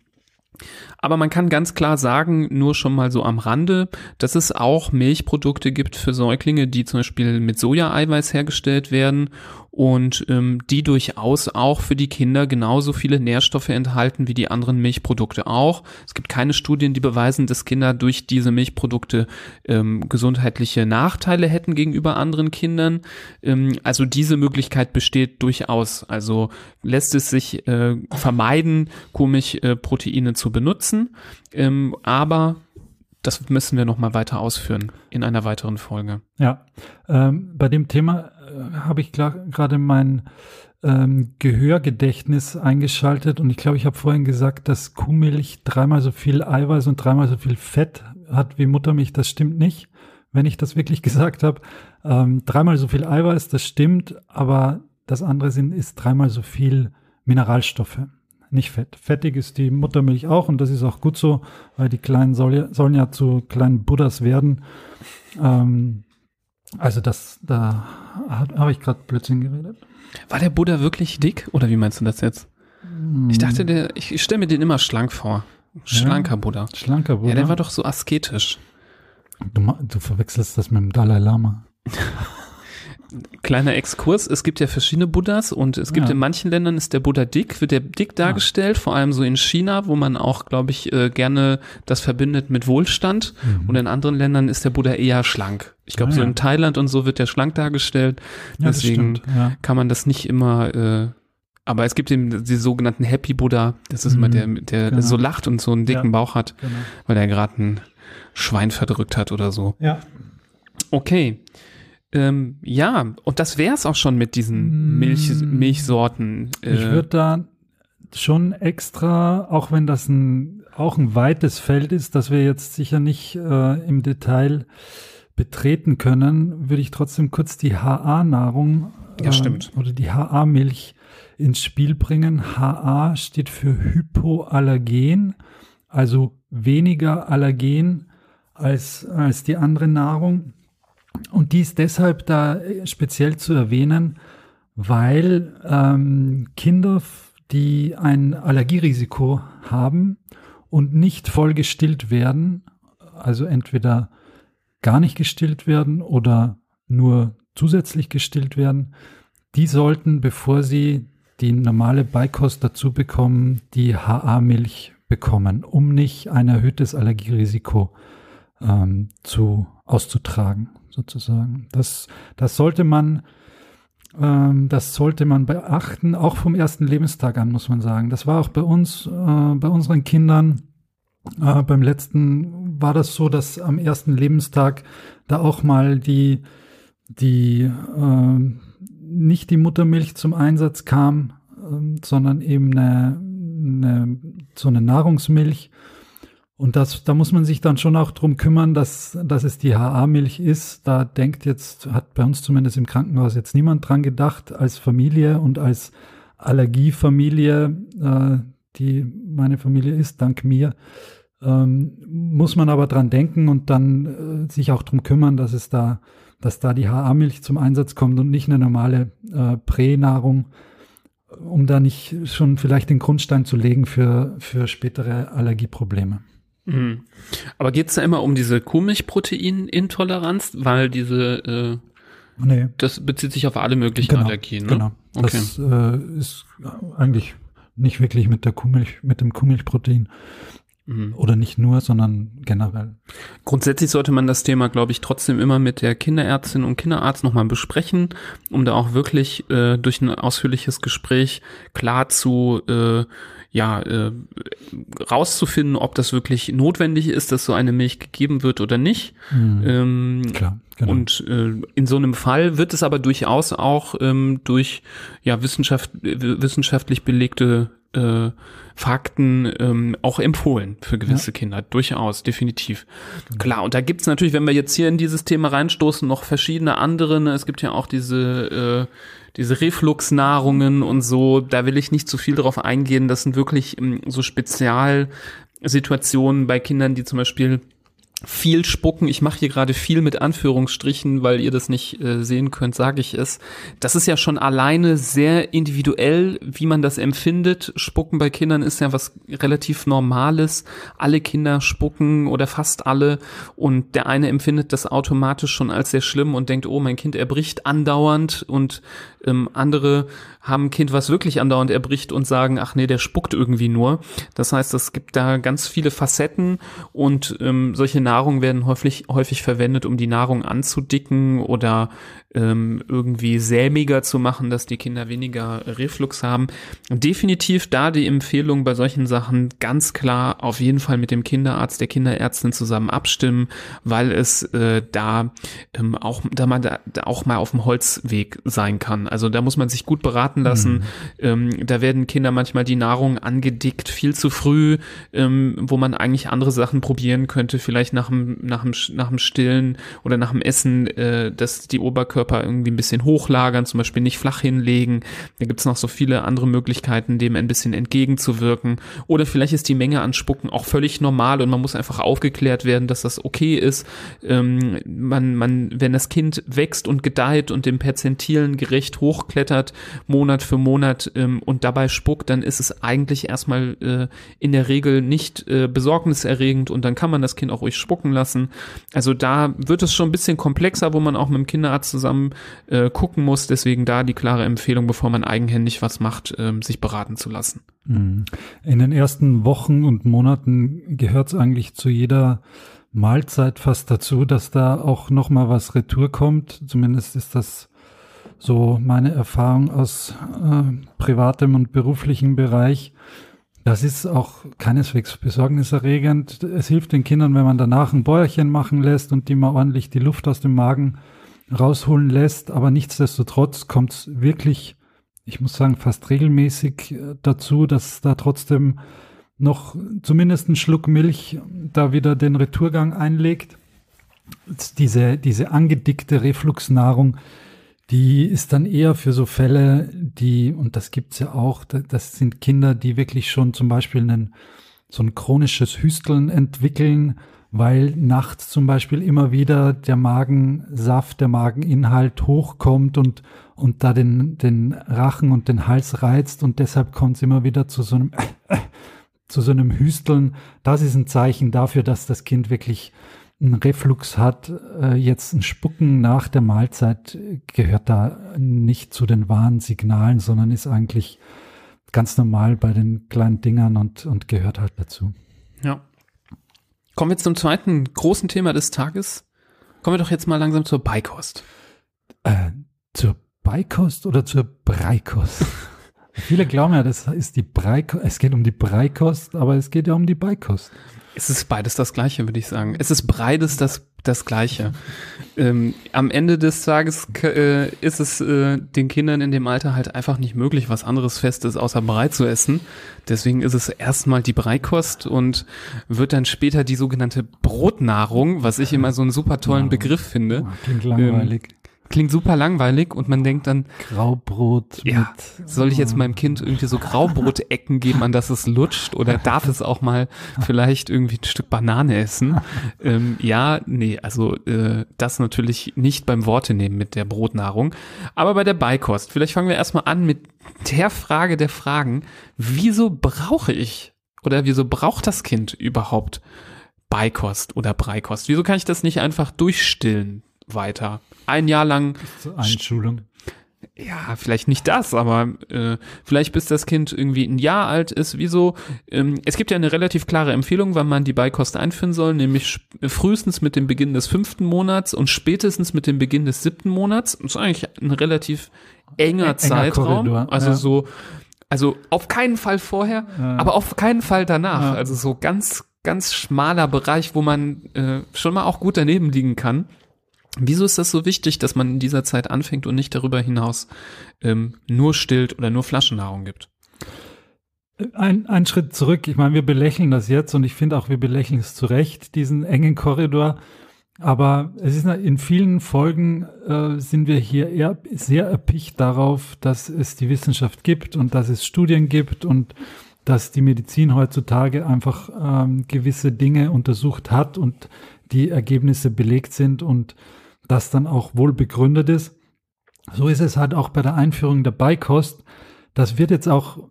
Aber man kann ganz klar sagen, nur schon mal so am Rande, dass es auch Milchprodukte gibt für Säuglinge, die zum Beispiel mit Sojaeiweiß hergestellt werden und ähm, die durchaus auch für die Kinder genauso viele Nährstoffe enthalten wie die anderen Milchprodukte auch. Es gibt keine Studien, die beweisen, dass Kinder durch diese Milchprodukte ähm, gesundheitliche Nachteile hätten gegenüber anderen Kindern. Ähm, also diese Möglichkeit besteht durchaus. Also lässt es sich äh, vermeiden, komisch äh, Proteine zu benutzen. Ähm, aber das müssen wir noch mal weiter ausführen in einer weiteren Folge. Ja, ähm, bei dem Thema äh, habe ich gerade mein ähm, Gehörgedächtnis eingeschaltet und ich glaube, ich habe vorhin gesagt, dass Kuhmilch dreimal so viel Eiweiß und dreimal so viel Fett hat wie Muttermilch. Das stimmt nicht, wenn ich das wirklich gesagt habe. Ähm, dreimal so viel Eiweiß, das stimmt, aber das andere sind, ist dreimal so viel Mineralstoffe. Nicht fett. Fettig ist die Muttermilch auch und das ist auch gut so, weil die Kleinen soll ja, sollen ja zu kleinen Buddhas werden. Ähm, also das, da habe ich gerade Blödsinn geredet. War der Buddha wirklich dick oder wie meinst du das jetzt? Hm. Ich dachte, der, ich stelle mir den immer schlank vor. Schlanker ja, Buddha. Schlanker Buddha. Ja, der war doch so asketisch. Du, du verwechselst das mit dem Dalai Lama. Kleiner Exkurs, es gibt ja verschiedene Buddhas und es gibt ja. In manchen Ländern ist der Buddha dick, wird der dick dargestellt, ja. Vor allem so in China, wo man auch, glaube ich, äh, gerne das verbindet mit Wohlstand mhm. und in anderen Ländern ist der Buddha eher schlank. Ich glaube, ja, so in Thailand und so wird der schlank dargestellt, ja, deswegen stimmt, ja. Kann man das nicht immer, äh, aber es gibt eben die sogenannten Happy Buddha, das ist mhm. immer der, der genau. so lacht und so einen dicken ja. Bauch hat, genau. weil er gerade ein Schwein verdrückt hat oder so. Ja. Okay. Ähm, ja, und das wäre es auch schon mit diesen Milch, Milchsorten. Äh, ich würde da schon extra, auch wenn das ein, auch ein weites Feld ist, das wir jetzt sicher nicht äh, im Detail betreten können, würde ich trotzdem kurz die H A-Nahrung äh, ja, stimmt. oder die H A-Milch ins Spiel bringen. H A steht für Hypoallergen, also weniger Allergen als, als die andere Nahrung. Und die ist deshalb da speziell zu erwähnen, weil ähm, Kinder, die ein Allergierisiko haben und nicht voll gestillt werden, also entweder gar nicht gestillt werden oder nur zusätzlich gestillt werden, die sollten, bevor sie die normale Beikost dazu bekommen, die H A-Milch bekommen, um nicht ein erhöhtes Allergierisiko ähm, zu auszutragen. Sozusagen. Das, das sollte man, ähm, das sollte man beachten, auch vom ersten Lebenstag an, muss man sagen. Das war auch bei uns, äh, bei unseren Kindern. Äh, beim letzten war das so, dass am ersten Lebenstag da auch mal die, die, äh, nicht die Muttermilch zum Einsatz kam, äh, sondern eben eine, eine, so eine Nahrungsmilch. Und das, da muss man sich dann schon auch drum kümmern, dass, dass es die H A-Milch ist. Da denkt jetzt, hat bei uns zumindest im Krankenhaus jetzt niemand dran gedacht, als Familie und als Allergiefamilie, äh, die meine Familie ist, dank mir, ähm, muss man aber dran denken und dann äh, sich auch drum kümmern, dass es da, dass da die H A-Milch zum Einsatz kommt und nicht eine normale äh, Pränahrung, um da nicht schon vielleicht den Grundstein zu legen für, für spätere Allergieprobleme. Mhm. Aber geht es da immer um diese Kuhmilchproteinintoleranz, weil diese, äh, nee. Das bezieht sich auf alle möglichen genau, Allergien, ne? Genau, okay. Das äh, ist eigentlich nicht wirklich mit der Kuhmilch, mit dem Kuhmilchprotein mhm. oder nicht nur, sondern generell. Grundsätzlich sollte man das Thema, glaube ich, trotzdem immer mit der Kinderärztin und Kinderarzt nochmal besprechen, um da auch wirklich äh, durch ein ausführliches Gespräch klar zu äh, ja, äh, rauszufinden, ob das wirklich notwendig ist, dass so eine Milch gegeben wird oder nicht. Mhm. Ähm, Klar, genau. Und äh, in so einem Fall wird es aber durchaus auch ähm, durch ja, Wissenschaft, wissenschaftlich belegte äh, Fakten ähm, auch empfohlen für gewisse ja. Kinder. Durchaus, definitiv. Mhm. Klar, und da gibt's natürlich, wenn wir jetzt hier in dieses Thema reinstoßen, noch verschiedene andere. Ne? Es gibt ja auch diese äh, diese Refluxnahrungen und so. Da will ich nicht zu viel drauf eingehen. Das sind wirklich ähm, so Spezialsituationen bei Kindern, die zum Beispiel viel spucken. Ich mache hier gerade viel mit Anführungsstrichen, weil ihr das nicht äh, sehen könnt, sage ich es. Das ist ja schon alleine sehr individuell, wie man das empfindet. Spucken bei Kindern ist ja was relativ Normales. Alle Kinder spucken oder fast alle, und der eine empfindet das automatisch schon als sehr schlimm und denkt, oh, mein Kind erbricht andauernd, und ähm, andere haben ein Kind, was wirklich andauernd erbricht, und sagen, ach nee, der spuckt irgendwie nur. Das heißt, es gibt da ganz viele Facetten, und ähm, solche Nahrung werden häufig, häufig verwendet, um die Nahrung anzudicken oder ähm, irgendwie sämiger zu machen, dass die Kinder weniger Reflux haben. Definitiv da die Empfehlung bei solchen Sachen ganz klar auf jeden Fall mit dem Kinderarzt, der Kinderärztin zusammen abstimmen, weil es äh, da ähm, auch da man da, da auch mal auf dem Holzweg sein kann. Also da muss man sich gut beraten lassen. Mhm. Ähm, da werden Kinder manchmal die Nahrung angedickt, viel zu früh, ähm, wo man eigentlich andere Sachen probieren könnte, vielleicht nach dem, nach dem, nach dem Stillen oder nach dem Essen, äh, dass die Oberkörper irgendwie ein bisschen hochlagern, zum Beispiel nicht flach hinlegen. Da gibt es noch so viele andere Möglichkeiten, dem ein bisschen entgegenzuwirken. Oder vielleicht ist die Menge an Spucken auch völlig normal und man muss einfach aufgeklärt werden, dass das okay ist. Ähm, man, man, wenn das Kind wächst und gedeiht und dem Perzentilen gerecht hochklettert, Monat für Monat, ähm, und dabei spuckt, dann ist es eigentlich erstmal äh, in der Regel nicht äh, besorgniserregend, und dann kann man das Kind auch ruhig spucken lassen. Also da wird es schon ein bisschen komplexer, wo man auch mit dem Kinderarzt zusammen äh, gucken muss. Deswegen da die klare Empfehlung, bevor man eigenhändig was macht, ähm, sich beraten zu lassen. In den ersten Wochen und Monaten gehört es eigentlich zu jeder Mahlzeit fast dazu, dass da auch nochmal was retour kommt. Zumindest ist das so meine Erfahrung aus äh, privatem und beruflichem Bereich. Das ist auch keineswegs besorgniserregend. Es hilft den Kindern, wenn man danach ein Bäuerchen machen lässt und die mal ordentlich die Luft aus dem Magen rausholen lässt. Aber nichtsdestotrotz kommt es wirklich, ich muss sagen, fast regelmäßig dazu, dass da trotzdem noch zumindest ein Schluck Milch da wieder den Retourgang einlegt. Diese, diese angedickte Refluxnahrung, die ist dann eher für so Fälle, die, und das gibt's ja auch, das sind Kinder, die wirklich schon zum Beispiel einen, so ein chronisches Hüsteln entwickeln, weil nachts zum Beispiel immer wieder der Magensaft, der Mageninhalt hochkommt und, und da den, den Rachen und den Hals reizt, und deshalb kommt's immer wieder zu so einem, zu so einem Hüsteln. Das ist ein Zeichen dafür, dass das Kind wirklich ein Reflux hat. Äh, jetzt ein Spucken nach der Mahlzeit gehört da nicht zu den wahren Signalen, sondern ist eigentlich ganz normal bei den kleinen Dingern und, und gehört halt dazu. Ja. Kommen wir zum zweiten großen Thema des Tages. Kommen wir doch jetzt mal langsam zur Beikost. Äh, zur Beikost oder zur Breikost? Viele glauben ja, das ist die Breikost. Es geht um die Breikost, aber es geht ja um die Beikost. Es ist beides das Gleiche, würde ich sagen. Es ist beides das, das Gleiche. Ähm, am Ende des Tages äh, ist es äh, den Kindern in dem Alter halt einfach nicht möglich, was anderes Festes außer Brei zu essen. Deswegen ist es erstmal die Breikost und wird dann später die sogenannte Brotnahrung, was ich immer so einen super tollen Begriff finde. Klingt langweilig. Ähm, Klingt super langweilig, und man denkt dann, Graubrot. Ja, mit, soll ich jetzt meinem Kind irgendwie so Graubrot-Ecken geben, an das es lutscht, oder darf es auch mal vielleicht irgendwie ein Stück Banane essen? Ähm, ja, nee, also äh, das natürlich nicht beim Worte nehmen mit der Brotnahrung. Aber bei der Beikost, vielleicht fangen wir erstmal an mit der Frage der Fragen, wieso brauche ich oder wieso braucht das Kind überhaupt Beikost oder Breikost? Wieso kann ich das nicht einfach durchstillen? Weiter. Ein Jahr lang. Einschulung. Ja, vielleicht nicht das, aber äh, vielleicht bis das Kind irgendwie ein Jahr alt ist. Wieso? Ähm, es gibt ja eine relativ klare Empfehlung, wann man die Beikost einführen soll, nämlich frühestens mit dem Beginn des fünften Monats und spätestens mit dem Beginn des siebten Monats. Das ist eigentlich ein relativ enger, enger Zeitraum. Korridor, also ja. so, also auf keinen Fall vorher, ja. aber auf keinen Fall danach. Ja. Also so ganz, ganz schmaler Bereich, wo man äh, schon mal auch gut daneben liegen kann. Wieso ist das so wichtig, dass man in dieser Zeit anfängt und nicht darüber hinaus ähm, nur stillt oder nur Flaschennahrung gibt? Ein, ein Schritt zurück. Ich meine, wir belächeln das jetzt und ich finde auch, wir belächeln es zu Recht, diesen engen Korridor. Aber es ist in vielen Folgen äh, sind wir hier eher sehr erpicht darauf, dass es die Wissenschaft gibt und dass es Studien gibt und dass die Medizin heutzutage einfach ähm, gewisse Dinge untersucht hat und die Ergebnisse belegt sind und das dann auch wohl begründet ist. So ist es halt auch bei der Einführung der Beikost. Das wird jetzt auch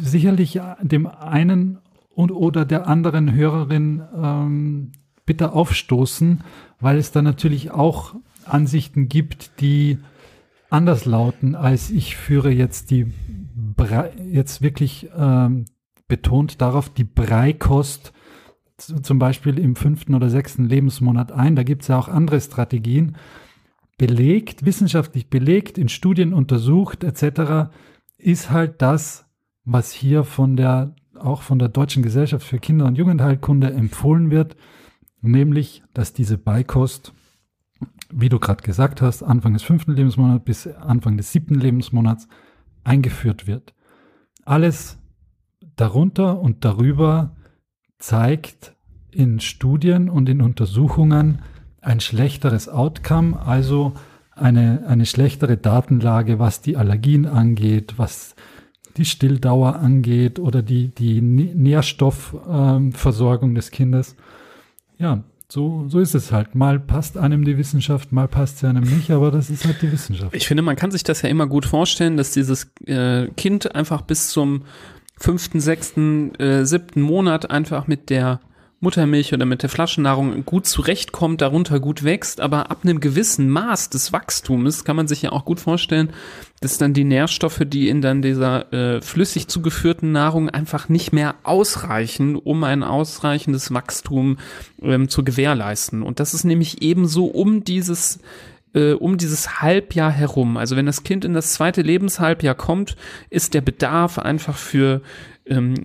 sicherlich dem einen und oder der anderen Hörerin ähm, bitter aufstoßen, weil es da natürlich auch Ansichten gibt, die anders lauten, als ich führe jetzt die Brei, jetzt wirklich ähm, betont darauf, die Breikost zum Beispiel im fünften oder sechsten Lebensmonat ein. Da gibt es ja auch andere Strategien. Belegt, wissenschaftlich belegt, in Studien untersucht et cetera, ist halt das, was hier von der, auch von der Deutschen Gesellschaft für Kinder- und Jugendheilkunde empfohlen wird, nämlich, dass diese Beikost, wie du gerade gesagt hast, Anfang des fünften Lebensmonats bis Anfang des siebten Lebensmonats eingeführt wird. Alles darunter und darüber zeigt in Studien und in Untersuchungen ein schlechteres Outcome, also eine, eine schlechtere Datenlage, was die Allergien angeht, was die Stilldauer angeht oder die, die Nährstoffversorgung des Kindes. Ja, so, so ist es halt. Mal passt einem die Wissenschaft, mal passt sie einem nicht, aber das ist halt die Wissenschaft. Ich finde, man kann sich das ja immer gut vorstellen, dass dieses äh, Kind einfach bis zum fünften, sechsten, äh, siebten Monat einfach mit der Muttermilch oder mit der Flaschennahrung gut zurechtkommt, darunter gut wächst, aber ab einem gewissen Maß des Wachstums kann man sich ja auch gut vorstellen, dass dann die Nährstoffe, die in dann dieser äh, flüssig zugeführten Nahrung einfach nicht mehr ausreichen, um ein ausreichendes Wachstum ähm, zu gewährleisten. Und das ist nämlich ebenso um dieses äh, um dieses Halbjahr herum. Also wenn das Kind in das zweite Lebenshalbjahr kommt, ist der Bedarf einfach für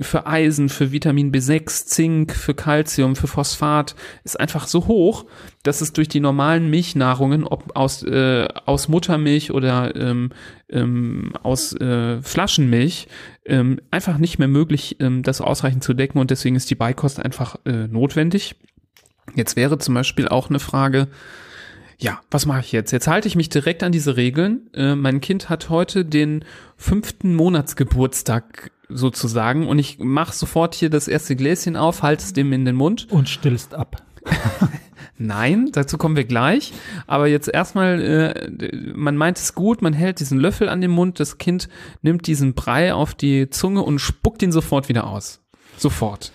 für Eisen, für Vitamin B sechs, Zink, für Kalzium, für Phosphat ist einfach so hoch, dass es durch die normalen Milchnahrungen, ob aus, äh, aus Muttermilch oder ähm, ähm, aus äh, Flaschenmilch, ähm, einfach nicht mehr möglich, ähm, das ausreichend zu decken, und deswegen ist die Beikost einfach äh, notwendig. Jetzt wäre zum Beispiel auch eine Frage, ja, was mache ich jetzt? Jetzt halte ich mich direkt an diese Regeln. Äh, mein Kind hat heute den fünften Monatsgeburtstag sozusagen und ich mache sofort hier das erste Gläschen auf, halte es dem in den Mund. Und stillst ab. Nein, dazu kommen wir gleich. Aber jetzt erstmal, äh, man meint es gut, man hält diesen Löffel an den Mund, das Kind nimmt diesen Brei auf die Zunge und spuckt ihn sofort wieder aus. Sofort.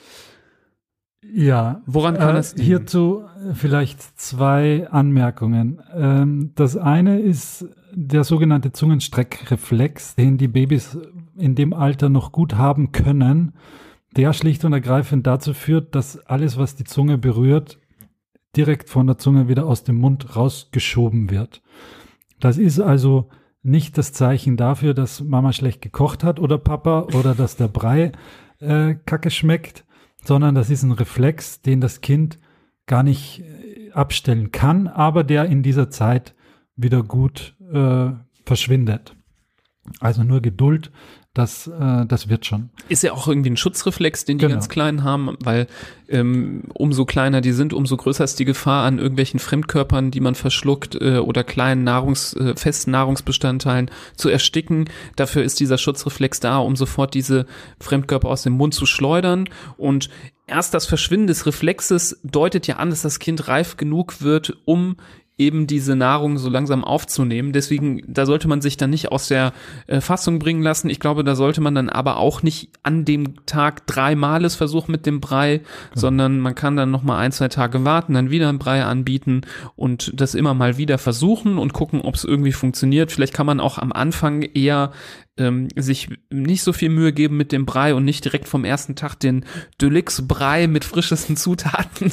Ja, woran kann äh, das liegen? Hierzu vielleicht zwei Anmerkungen. Ähm, das eine ist der sogenannte Zungenstreckreflex, den die Babys in dem Alter noch gut haben können, der schlicht und ergreifend dazu führt, dass alles, was die Zunge berührt, direkt von der Zunge wieder aus dem Mund rausgeschoben wird. Das ist also nicht das Zeichen dafür, dass Mama schlecht gekocht hat oder Papa oder dass der Brei äh, kacke schmeckt, sondern das ist ein Reflex, den das Kind gar nicht abstellen kann, aber der in dieser Zeit wieder gut äh, verschwindet. Also nur Geduld, das, äh, das wird schon. Ist ja auch irgendwie ein Schutzreflex, den die genau. ganz Kleinen haben, weil ähm, umso kleiner die sind, umso größer ist die Gefahr an irgendwelchen Fremdkörpern, die man verschluckt äh, oder kleinen Nahrungs, äh, festen Nahrungsbestandteilen zu ersticken. Dafür ist dieser Schutzreflex da, um sofort diese Fremdkörper aus dem Mund zu schleudern. Und erst das Verschwinden des Reflexes deutet ja an, dass das Kind reif genug wird, um eben diese Nahrung so langsam aufzunehmen. Deswegen, da sollte man sich dann nicht aus der äh, Fassung bringen lassen. Ich glaube, da sollte man dann aber auch nicht an dem Tag dreimal es versuchen mit dem Brei, ja. sondern man kann dann nochmal ein, zwei Tage warten, dann wieder einen Brei anbieten und das immer mal wieder versuchen und gucken, ob es irgendwie funktioniert. Vielleicht kann man auch am Anfang eher ähm, sich nicht so viel Mühe geben mit dem Brei und nicht direkt vom ersten Tag den Deluxe-Brei mit frischesten Zutaten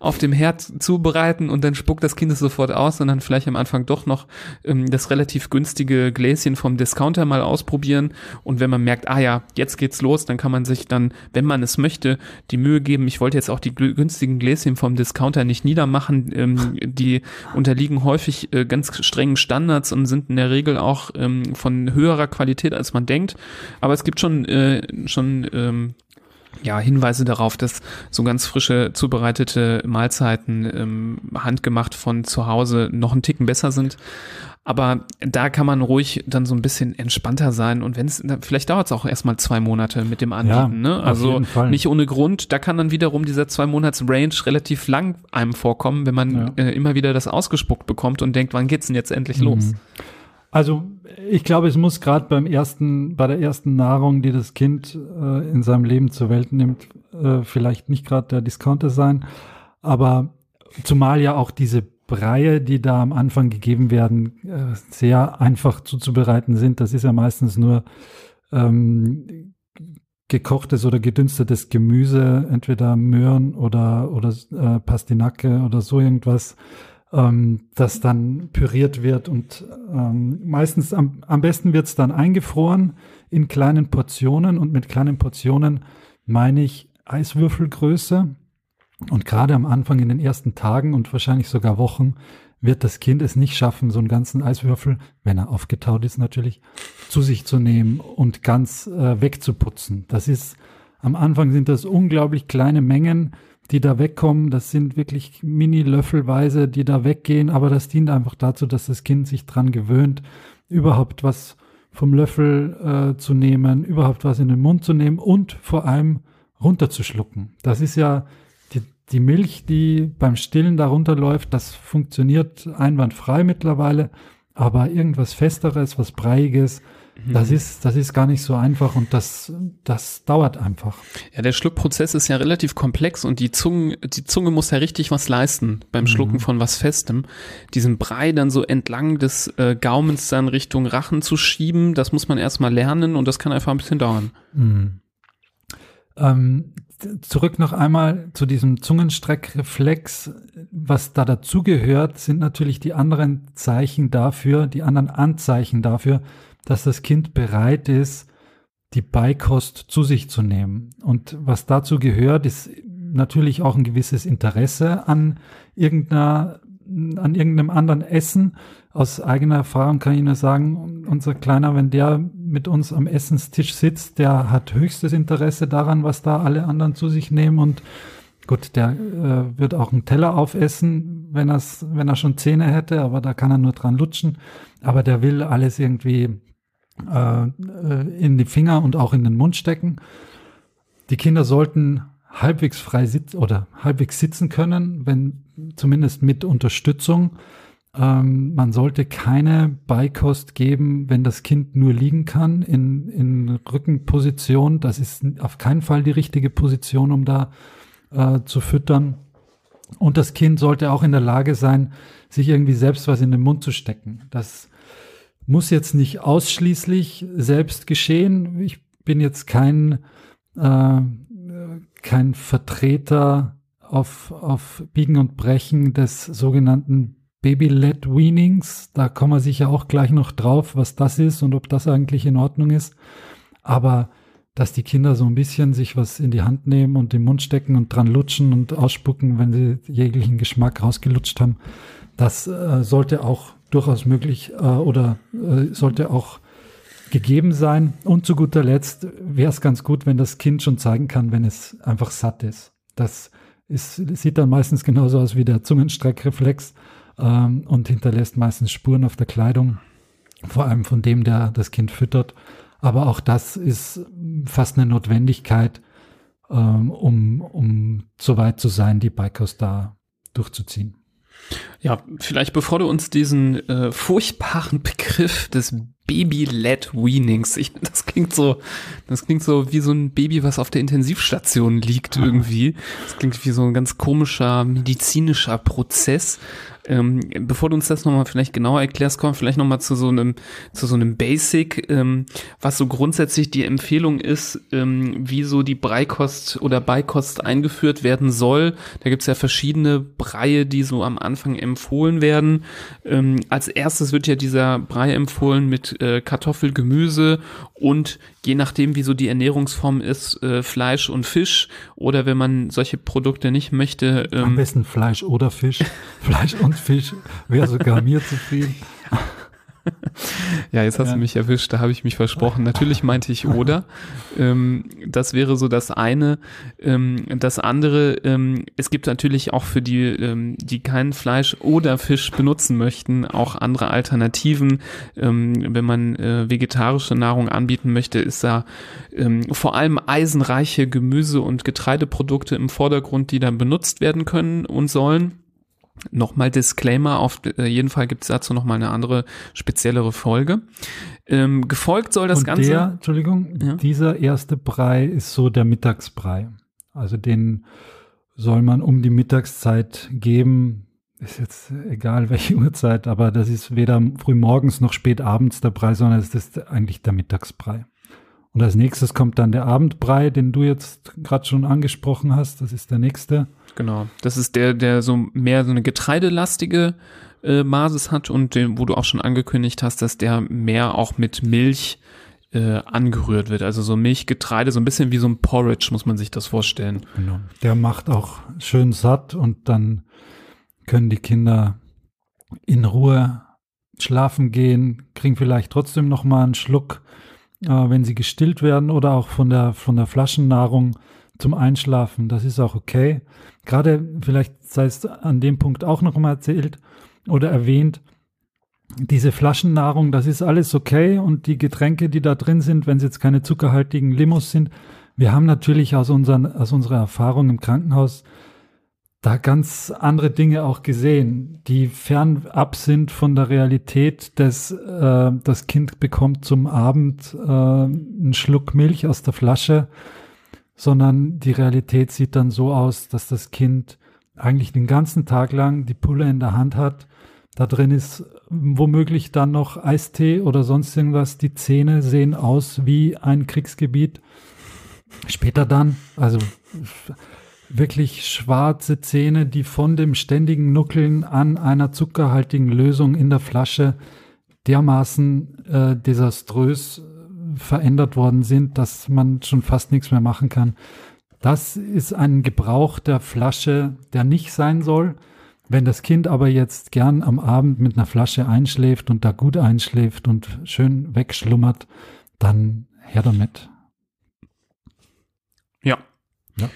auf dem Herd zubereiten und dann spuckt das Kind es sofort aus, sondern vielleicht am Anfang doch noch ähm, das relativ günstige Gläschen vom Discounter mal ausprobieren. Und wenn man merkt, ah ja, jetzt geht's los, dann kann man sich dann, wenn man es möchte, die Mühe geben. Ich wollte jetzt auch die gl- günstigen Gläschen vom Discounter nicht niedermachen. Ähm, die unterliegen häufig äh, ganz strengen Standards und sind in der Regel auch ähm, von höherer Qualität Qualität, als man denkt. Aber es gibt schon, äh, schon ähm, ja, Hinweise darauf, dass so ganz frische, zubereitete Mahlzeiten ähm, handgemacht von zu Hause noch einen Ticken besser sind. Aber da kann man ruhig dann so ein bisschen entspannter sein. Und wenn es, vielleicht dauert es auch erstmal zwei Monate mit dem Anbieten, ja, ne? Also nicht ohne Grund. Da kann dann wiederum dieser zwei Monats Range relativ lang einem vorkommen, wenn man ja. äh, immer wieder das ausgespuckt bekommt und denkt, wann geht's denn jetzt endlich mhm. los? Also ich glaube, es muss gerade beim ersten, bei der ersten Nahrung, die das Kind äh, in seinem Leben zur Welt nimmt, äh, vielleicht nicht gerade der Discounter sein. Aber zumal ja auch diese Breie, die da am Anfang gegeben werden, sehr einfach zuzubereiten sind. Das ist ja meistens nur ähm, gekochtes oder gedünstetes Gemüse, entweder Möhren oder, oder äh, Pastinake oder so irgendwas, ähm, das dann püriert wird. Und ähm, meistens am, am besten wird es dann eingefroren in kleinen Portionen. Und mit kleinen Portionen meine ich Eiswürfelgröße. Und gerade am Anfang, in den ersten Tagen und wahrscheinlich sogar Wochen, wird das Kind es nicht schaffen, so einen ganzen Eiswürfel, wenn er aufgetaut ist natürlich, zu sich zu nehmen und ganz äh, wegzuputzen. Das ist, am Anfang sind das unglaublich kleine Mengen, die da wegkommen. Das sind wirklich Mini-Löffelweise, die da weggehen. Aber das dient einfach dazu, dass das Kind sich dran gewöhnt, überhaupt was vom Löffel äh, zu nehmen, überhaupt was in den Mund zu nehmen und vor allem runterzuschlucken. Das ist ja... Die Milch, die beim Stillen darunter läuft, das funktioniert einwandfrei mittlerweile, aber irgendwas Festeres, was Breiiges, mhm. das ist, das ist gar nicht so einfach und das, das dauert einfach. Ja, der Schluckprozess ist ja relativ komplex und die Zunge, die Zunge muss ja richtig was leisten beim Schlucken mhm. von was Festem. Diesen Brei dann so entlang des äh, Gaumens dann Richtung Rachen zu schieben, das muss man erstmal lernen und das kann einfach ein bisschen dauern. Mhm. Ähm, Zurück noch einmal zu diesem Zungenstreckreflex. Was da dazugehört, sind natürlich die anderen Zeichen dafür, die anderen Anzeichen dafür, dass das Kind bereit ist, die Beikost zu sich zu nehmen. Und was dazu gehört, ist natürlich auch ein gewisses Interesse an irgendeiner, an irgendeinem anderen Essen. Aus eigener Erfahrung kann ich nur sagen, unser Kleiner, wenn der mit uns am Essenstisch sitzt, der hat höchstes Interesse daran, was da alle anderen zu sich nehmen. Und gut, der äh, wird auch einen Teller aufessen, wenn, er's, wenn er schon Zähne hätte, aber da kann er nur dran lutschen. Aber der will alles irgendwie äh, in die Finger und auch in den Mund stecken. Die Kinder sollten halbwegs frei sitzen oder halbwegs sitzen können, wenn zumindest mit Unterstützung. Ähm, man sollte keine Beikost geben, wenn das Kind nur liegen kann, in, in Rückenposition. Das ist auf keinen Fall die richtige Position, um da äh, zu füttern. Und das Kind sollte auch in der Lage sein, sich irgendwie selbst was in den Mund zu stecken. Das muss jetzt nicht ausschließlich selbst geschehen. Ich bin jetzt kein, äh, kein Vertreter auf, auf Biegen und Brechen des sogenannten Baby-Led-Weanings, da kommen wir sicher auch gleich noch drauf, was das ist und ob das eigentlich in Ordnung ist. Aber dass die Kinder so ein bisschen sich was in die Hand nehmen und in den Mund stecken und dran lutschen und ausspucken, wenn sie jeglichen Geschmack rausgelutscht haben, das äh, sollte auch durchaus möglich äh, oder äh, sollte auch gegeben sein. Und zu guter Letzt wäre es ganz gut, wenn das Kind schon zeigen kann, wenn es einfach satt ist. Das ist, sieht dann meistens genauso aus wie der Zungenstreckreflex. Und hinterlässt meistens Spuren auf der Kleidung, vor allem von dem, der das Kind füttert. Aber auch das ist fast eine Notwendigkeit, um, um so weit zu sein, die Beikost da durchzuziehen. Ja, vielleicht bevor du uns diesen äh, furchtbaren Begriff des Baby-Led-Weanings, ich, das klingt so, das klingt so wie so ein Baby, was auf der Intensivstation liegt irgendwie. Das klingt wie so ein ganz komischer medizinischer Prozess. Ähm, bevor du uns das nochmal vielleicht genauer erklärst, kommen wir vielleicht nochmal zu so einem, zu so einem Basic, ähm, was so grundsätzlich die Empfehlung ist, ähm, wie so die Breikost oder Beikost eingeführt werden soll. Da gibt's ja verschiedene Breie, die so am Anfang empfohlen werden. Ähm, als erstes wird ja dieser Brei empfohlen mit äh, Kartoffel, Gemüse und je nachdem, wie so die Ernährungsform ist, äh, Fleisch und Fisch. Oder wenn man solche Produkte nicht möchte. Ähm, Am besten Fleisch oder Fisch. Fleisch und Fisch wäre sogar mir zu viel. Ja, jetzt hast ja. du mich erwischt, da habe ich mich versprochen. Natürlich meinte ich oder. Ähm, das wäre so das eine. Ähm, das andere, ähm, es gibt natürlich auch für die, ähm, die kein Fleisch oder Fisch benutzen möchten, auch andere Alternativen. Ähm, wenn man äh, vegetarische Nahrung anbieten möchte, ist da ähm, vor allem eisenreiche Gemüse- und Getreideprodukte im Vordergrund, die dann benutzt werden können und sollen. Nochmal Disclaimer, auf jeden Fall gibt es dazu nochmal eine andere, speziellere Folge. Ähm, gefolgt soll das und Ganze... Der, Entschuldigung, ja? dieser erste Brei ist so der Mittagsbrei. Also den soll man um die Mittagszeit geben. Ist jetzt egal, welche Uhrzeit, aber das ist weder frühmorgens noch spätabends der Brei, sondern es ist eigentlich der Mittagsbrei. Und als nächstes kommt dann der Abendbrei, den du jetzt gerade schon angesprochen hast. Das ist der nächste. Genau, das ist der, der so mehr so eine getreidelastige äh, Basis hat und den, wo du auch schon angekündigt hast, dass der mehr auch mit Milch äh, angerührt wird. Also so Milchgetreide, so ein bisschen wie so ein Porridge, muss man sich das vorstellen. Genau, der macht auch schön satt und dann können die Kinder in Ruhe schlafen gehen, kriegen vielleicht trotzdem nochmal einen Schluck, äh, wenn sie gestillt werden oder auch von der, von der Flaschennahrung zum Einschlafen. Das ist auch okay. Gerade vielleicht sei es an dem Punkt auch noch mal erzählt oder erwähnt, diese Flaschennahrung, das ist alles okay und die Getränke, die da drin sind, wenn es jetzt keine zuckerhaltigen Limos sind, wir haben natürlich aus, unseren, aus unserer Erfahrung im Krankenhaus da ganz andere Dinge auch gesehen, die fernab sind von der Realität, dass äh, das Kind bekommt zum Abend äh, einen Schluck Milch aus der Flasche, sondern die Realität sieht dann so aus, dass das Kind eigentlich den ganzen Tag lang die Pulle in der Hand hat. Da drin ist womöglich dann noch Eistee oder sonst irgendwas. Die Zähne sehen aus wie ein Kriegsgebiet. Später dann, also wirklich schwarze Zähne, die von dem ständigen Nuckeln an einer zuckerhaltigen Lösung in der Flasche dermaßen äh, desaströs verändert worden sind, dass man schon fast nichts mehr machen kann. Das ist ein Gebrauch der Flasche, der nicht sein soll. Wenn das Kind aber jetzt gern am Abend mit einer Flasche einschläft und da gut einschläft und schön wegschlummert, dann her damit. Ja. ja.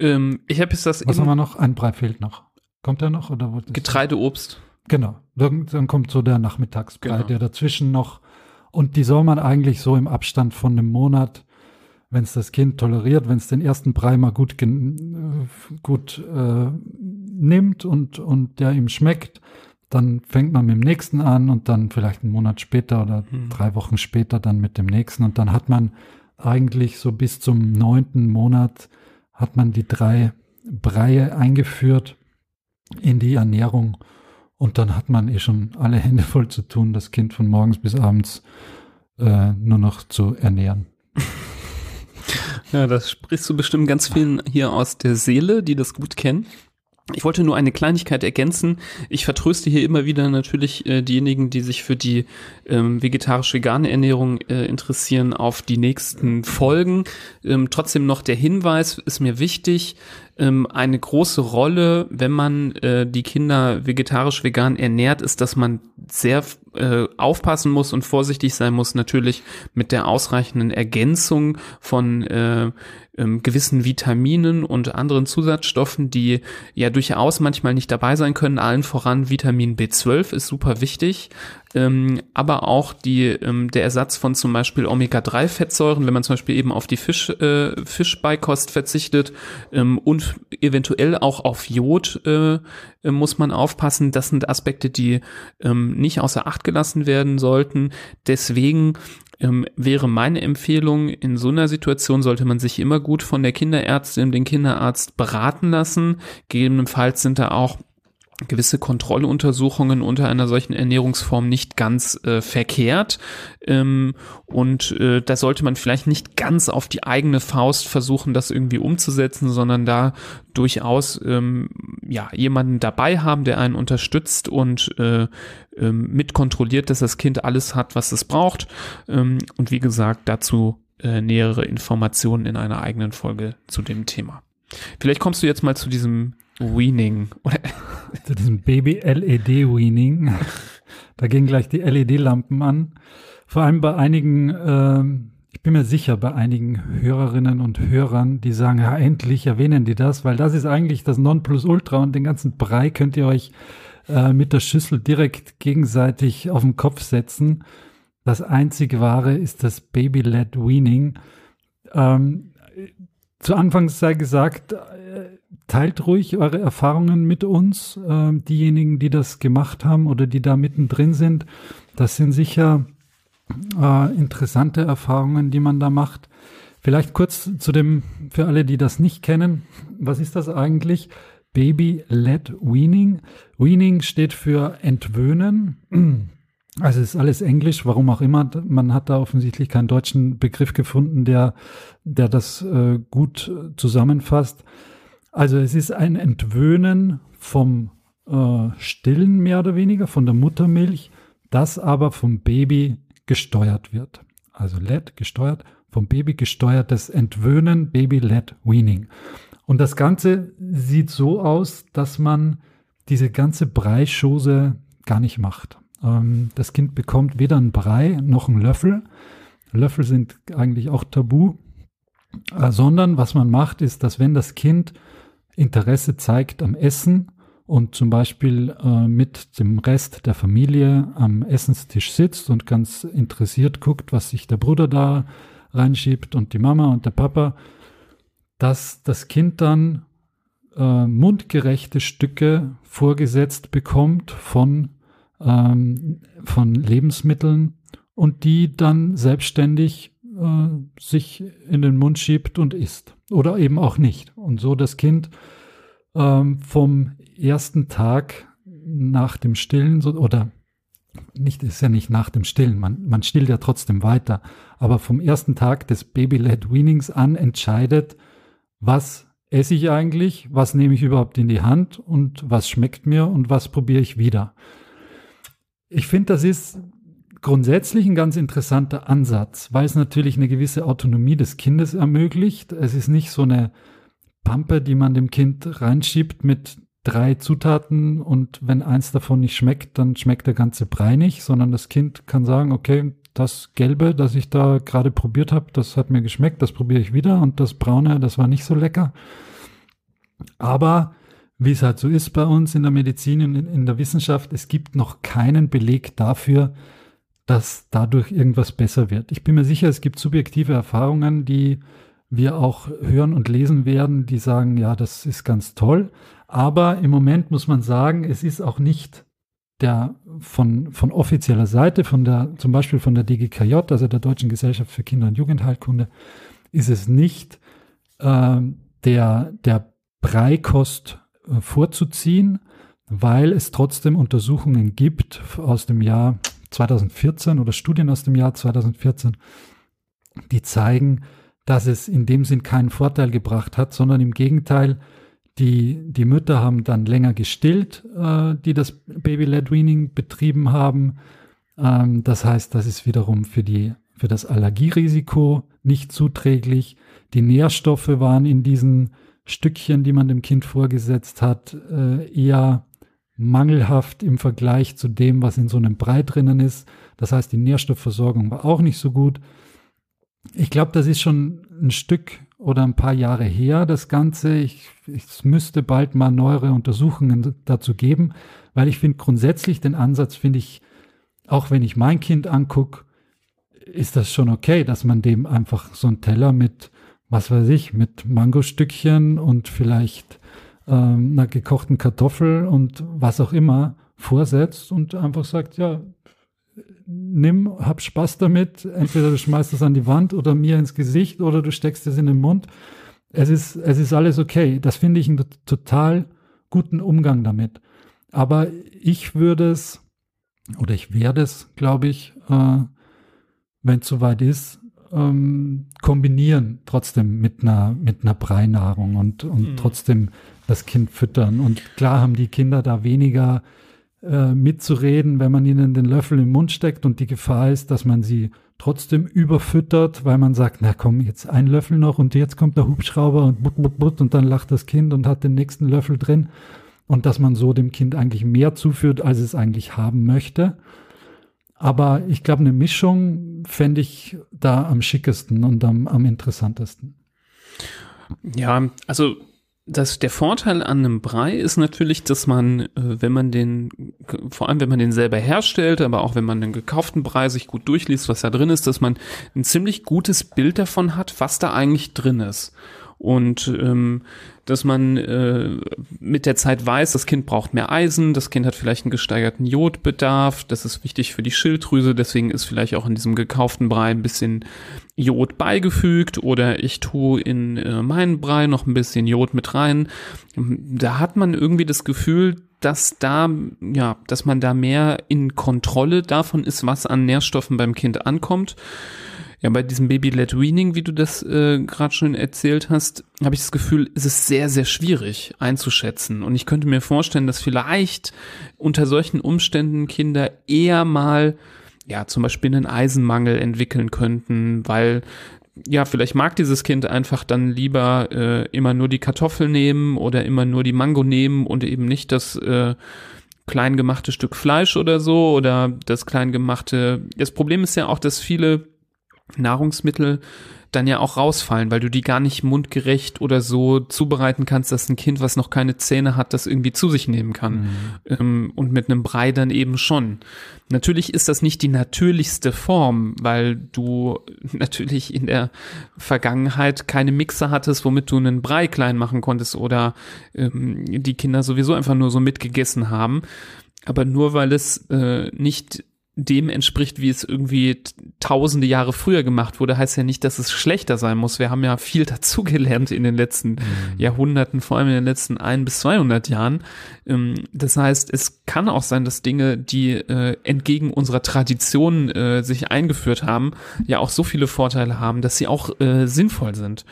Ähm, ich habe jetzt das... Was haben wir noch? Ein Brei fehlt noch. Kommt er noch? Oder Getreide, Obst. Genau. Dann, dann kommt so der Nachmittagsbrei, genau. Der dazwischen noch. Und die soll man eigentlich so im Abstand von einem Monat, wenn es das Kind toleriert, wenn es den ersten Brei mal gut, gut äh, nimmt und, und der ihm schmeckt, dann fängt man mit dem nächsten an und dann vielleicht einen Monat später oder mhm. drei Wochen später dann mit dem nächsten. Und dann hat man eigentlich so bis zum neunten Monat hat man die drei Breie eingeführt in die Ernährung. Und dann hat man eh schon alle Hände voll zu tun, das Kind von morgens bis abends äh, nur noch zu ernähren. Ja, das sprichst du bestimmt ganz vielen hier aus der Seele, die das gut kennen. Ich wollte nur eine Kleinigkeit ergänzen. Ich vertröste hier immer wieder natürlich äh, diejenigen, die sich für die ähm, vegetarisch-vegane Ernährung äh, interessieren, auf die nächsten Folgen. Ähm, trotzdem noch der Hinweis, ist mir wichtig, ähm, eine große Rolle, wenn man äh, die Kinder vegetarisch-vegan ernährt, ist, dass man sehr äh, aufpassen muss und vorsichtig sein muss, natürlich mit der ausreichenden Ergänzung von äh, ähm, gewissen Vitaminen und anderen Zusatzstoffen, die ja durchaus manchmal nicht dabei sein können. Allen voran Vitamin B zwölf ist super wichtig, ähm, aber auch die ähm, der Ersatz von zum Beispiel Omega drei Fettsäuren, wenn man zum Beispiel eben auf die Fisch, äh, Fischbeikost verzichtet, ähm, und eventuell auch auf Jod äh, muss man aufpassen. Das sind Aspekte, die ähm, nicht außer Acht gelassen werden sollten. Deswegen Ähm, wäre meine Empfehlung, in so einer Situation sollte man sich immer gut von der Kinderärztin, den Kinderarzt beraten lassen. Gegebenenfalls sind da auch gewisse Kontrolluntersuchungen unter einer solchen Ernährungsform nicht ganz äh, verkehrt. Ähm, und äh, da sollte man vielleicht nicht ganz auf die eigene Faust versuchen, das irgendwie umzusetzen, sondern da durchaus ähm, ja, jemanden dabei haben, der einen unterstützt und äh, äh, mitkontrolliert, dass das Kind alles hat, was es braucht. Ähm, und wie gesagt, dazu äh, nähere Informationen in einer eigenen Folge zu dem Thema. Vielleicht kommst du jetzt mal zu diesem Weaning. Oder? Das ist ein Baby-L E D-Weaning. Da gehen gleich die L E D-Lampen an. Vor allem bei einigen, äh, ich bin mir sicher, bei einigen Hörerinnen und Hörern, die sagen, ja, endlich erwähnen die das, weil das ist eigentlich das Nonplusultra und den ganzen Brei könnt ihr euch äh, mit der Schüssel direkt gegenseitig auf den Kopf setzen. Das einzig Wahre ist das Baby-led Weaning. Ähm, zu Anfang sei gesagt, äh, teilt ruhig eure Erfahrungen mit uns. Äh, diejenigen, die das gemacht haben oder die da mittendrin sind, das sind sicher äh, interessante Erfahrungen, die man da macht. Vielleicht kurz zu dem, für alle, die das nicht kennen, was ist das eigentlich? Baby-led Weaning. Weaning steht für Entwöhnen. Also ist alles Englisch, warum auch immer. Man hat da offensichtlich keinen deutschen Begriff gefunden, der, der das äh, gut zusammenfasst. Also es ist ein Entwöhnen vom äh, Stillen mehr oder weniger, von der Muttermilch, das aber vom Baby gesteuert wird. Also led gesteuert, vom Baby gesteuertes Entwöhnen, Baby-led Weaning. Und das Ganze sieht so aus, dass man diese ganze Breischose gar nicht macht. Das Kind bekommt weder einen Brei noch einen Löffel. Löffel sind eigentlich auch tabu. Sondern was man macht, ist, dass wenn das Kind Interesse zeigt am Essen und zum Beispiel mit dem Rest der Familie am Essenstisch sitzt und ganz interessiert guckt, was sich der Bruder da reinschiebt und die Mama und der Papa, dass das Kind dann äh, mundgerechte Stücke vorgesetzt bekommt von von Lebensmitteln und die dann selbstständig äh, sich in den Mund schiebt und isst. Oder eben auch nicht. Und so das Kind äh, vom ersten Tag nach dem Stillen, so, oder nicht, ist ja nicht nach dem Stillen, man, man stillt ja trotzdem weiter, aber vom ersten Tag des Baby-led Weanings an entscheidet, was esse ich eigentlich, was nehme ich überhaupt in die Hand und was schmeckt mir und was probiere ich wieder. Ich finde, das ist grundsätzlich ein ganz interessanter Ansatz, weil es natürlich eine gewisse Autonomie des Kindes ermöglicht. Es ist nicht so eine Pampe, die man dem Kind reinschiebt mit drei Zutaten und wenn eins davon nicht schmeckt, dann schmeckt der ganze Brei nicht, sondern das Kind kann sagen, okay, das Gelbe, das ich da gerade probiert habe, das hat mir geschmeckt, das probiere ich wieder und das Braune, das war nicht so lecker. Aber wie es halt so ist bei uns in der Medizin und in der Wissenschaft, es gibt noch keinen Beleg dafür, dass dadurch irgendwas besser wird. Ich bin mir sicher, es gibt subjektive Erfahrungen, die wir auch hören und lesen werden, die sagen, ja, das ist ganz toll. Aber im Moment muss man sagen, es ist auch nicht der von, von offizieller Seite, von der, zum Beispiel von der D G K J, also der Deutschen Gesellschaft für Kinder- und Jugendheilkunde, ist es nicht äh, der, der Breikost vorzuziehen, weil es trotzdem Untersuchungen gibt aus dem Jahr zweitausendvierzehn oder Studien aus dem Jahr zweitausendvierzehn, die zeigen, dass es in dem Sinn keinen Vorteil gebracht hat, sondern im Gegenteil, die, die Mütter haben dann länger gestillt, äh, die das Baby-led Weaning betrieben haben. Ähm, das heißt, das ist wiederum für die, für das Allergierisiko nicht zuträglich. Die Nährstoffe waren in diesen Stückchen, die man dem Kind vorgesetzt hat, eher mangelhaft im Vergleich zu dem, was in so einem Brei drinnen ist. Das heißt, die Nährstoffversorgung war auch nicht so gut. Ich glaube, das ist schon ein Stück oder ein paar Jahre her, das Ganze. Ich, es müsste bald mal neuere Untersuchungen dazu geben, weil ich finde grundsätzlich den Ansatz, finde ich, auch wenn ich mein Kind angucke, ist das schon okay, dass man dem einfach so einen Teller mit was weiß ich, mit Mangostückchen und vielleicht ähm, einer gekochten Kartoffel und was auch immer vorsetzt und einfach sagt, ja, nimm, hab Spaß damit. Entweder du schmeißt es an die Wand oder mir ins Gesicht oder du steckst es in den Mund. Es ist, es ist alles okay. Das finde ich einen total guten Umgang damit. Aber ich würde es, oder ich werde es, glaube ich, äh, wenn es soweit ist, kombinieren trotzdem mit einer, mit einer Breinahrung und, und mhm. trotzdem das Kind füttern. Und klar haben die Kinder da weniger äh, mitzureden, wenn man ihnen den Löffel im Mund steckt und die Gefahr ist, dass man sie trotzdem überfüttert, weil man sagt, na komm, jetzt ein Löffel noch und jetzt kommt der Hubschrauber und but, but, but, und dann lacht das Kind und hat den nächsten Löffel drin. Und dass man so dem Kind eigentlich mehr zuführt, als es eigentlich haben möchte. Aber ich glaube, eine Mischung fände ich da am schickesten und am, am interessantesten. Ja, also das, der Vorteil an einem Brei ist natürlich, dass man, wenn man den, vor allem wenn man den selber herstellt, aber auch wenn man den gekauften Brei sich gut durchliest, was da drin ist, dass man ein ziemlich gutes Bild davon hat, was da eigentlich drin ist. Und ähm, dass man äh, mit der Zeit weiß, das Kind braucht mehr Eisen, das Kind hat vielleicht einen gesteigerten Jodbedarf, das ist wichtig für die Schilddrüse, deswegen ist vielleicht auch in diesem gekauften Brei ein bisschen Jod beigefügt, oder ich tue in äh, meinen Brei noch ein bisschen Jod mit rein. Da hat man irgendwie das Gefühl, dass da, ja, dass man da mehr in Kontrolle davon ist, was an Nährstoffen beim Kind ankommt. Ja, bei diesem Baby-led Weaning, wie du das äh, gerade schon erzählt hast, habe ich das Gefühl, ist es sehr, sehr schwierig einzuschätzen. Und ich könnte mir vorstellen, dass vielleicht unter solchen Umständen Kinder eher mal, ja, zum Beispiel einen Eisenmangel entwickeln könnten, weil, ja, vielleicht mag dieses Kind einfach dann lieber äh, immer nur die Kartoffel nehmen oder immer nur die Mango nehmen und eben nicht das äh, klein gemachte Stück Fleisch oder so, oder das klein gemachte. Das Problem ist ja auch, dass viele Nahrungsmittel dann ja auch rausfallen, weil du die gar nicht mundgerecht oder so zubereiten kannst, dass ein Kind, was noch keine Zähne hat, das irgendwie zu sich nehmen kann. Mhm. Ähm, und mit einem Brei dann eben schon. Natürlich ist das nicht die natürlichste Form, weil du natürlich in der Vergangenheit keine Mixer hattest, womit du einen Brei klein machen konntest, oder ähm, die Kinder sowieso einfach nur so mitgegessen haben. Aber nur weil es äh, nicht dem entspricht, wie es irgendwie tausende Jahre früher gemacht wurde, heißt ja nicht, dass es schlechter sein muss. Wir haben ja viel dazugelernt in den letzten mhm. Jahrhunderten, vor allem in den letzten ein bis zweihundert Jahren. Das heißt, es kann auch sein, dass Dinge, die entgegen unserer Tradition sich eingeführt haben, ja auch so viele Vorteile haben, dass sie auch sinnvoll sind.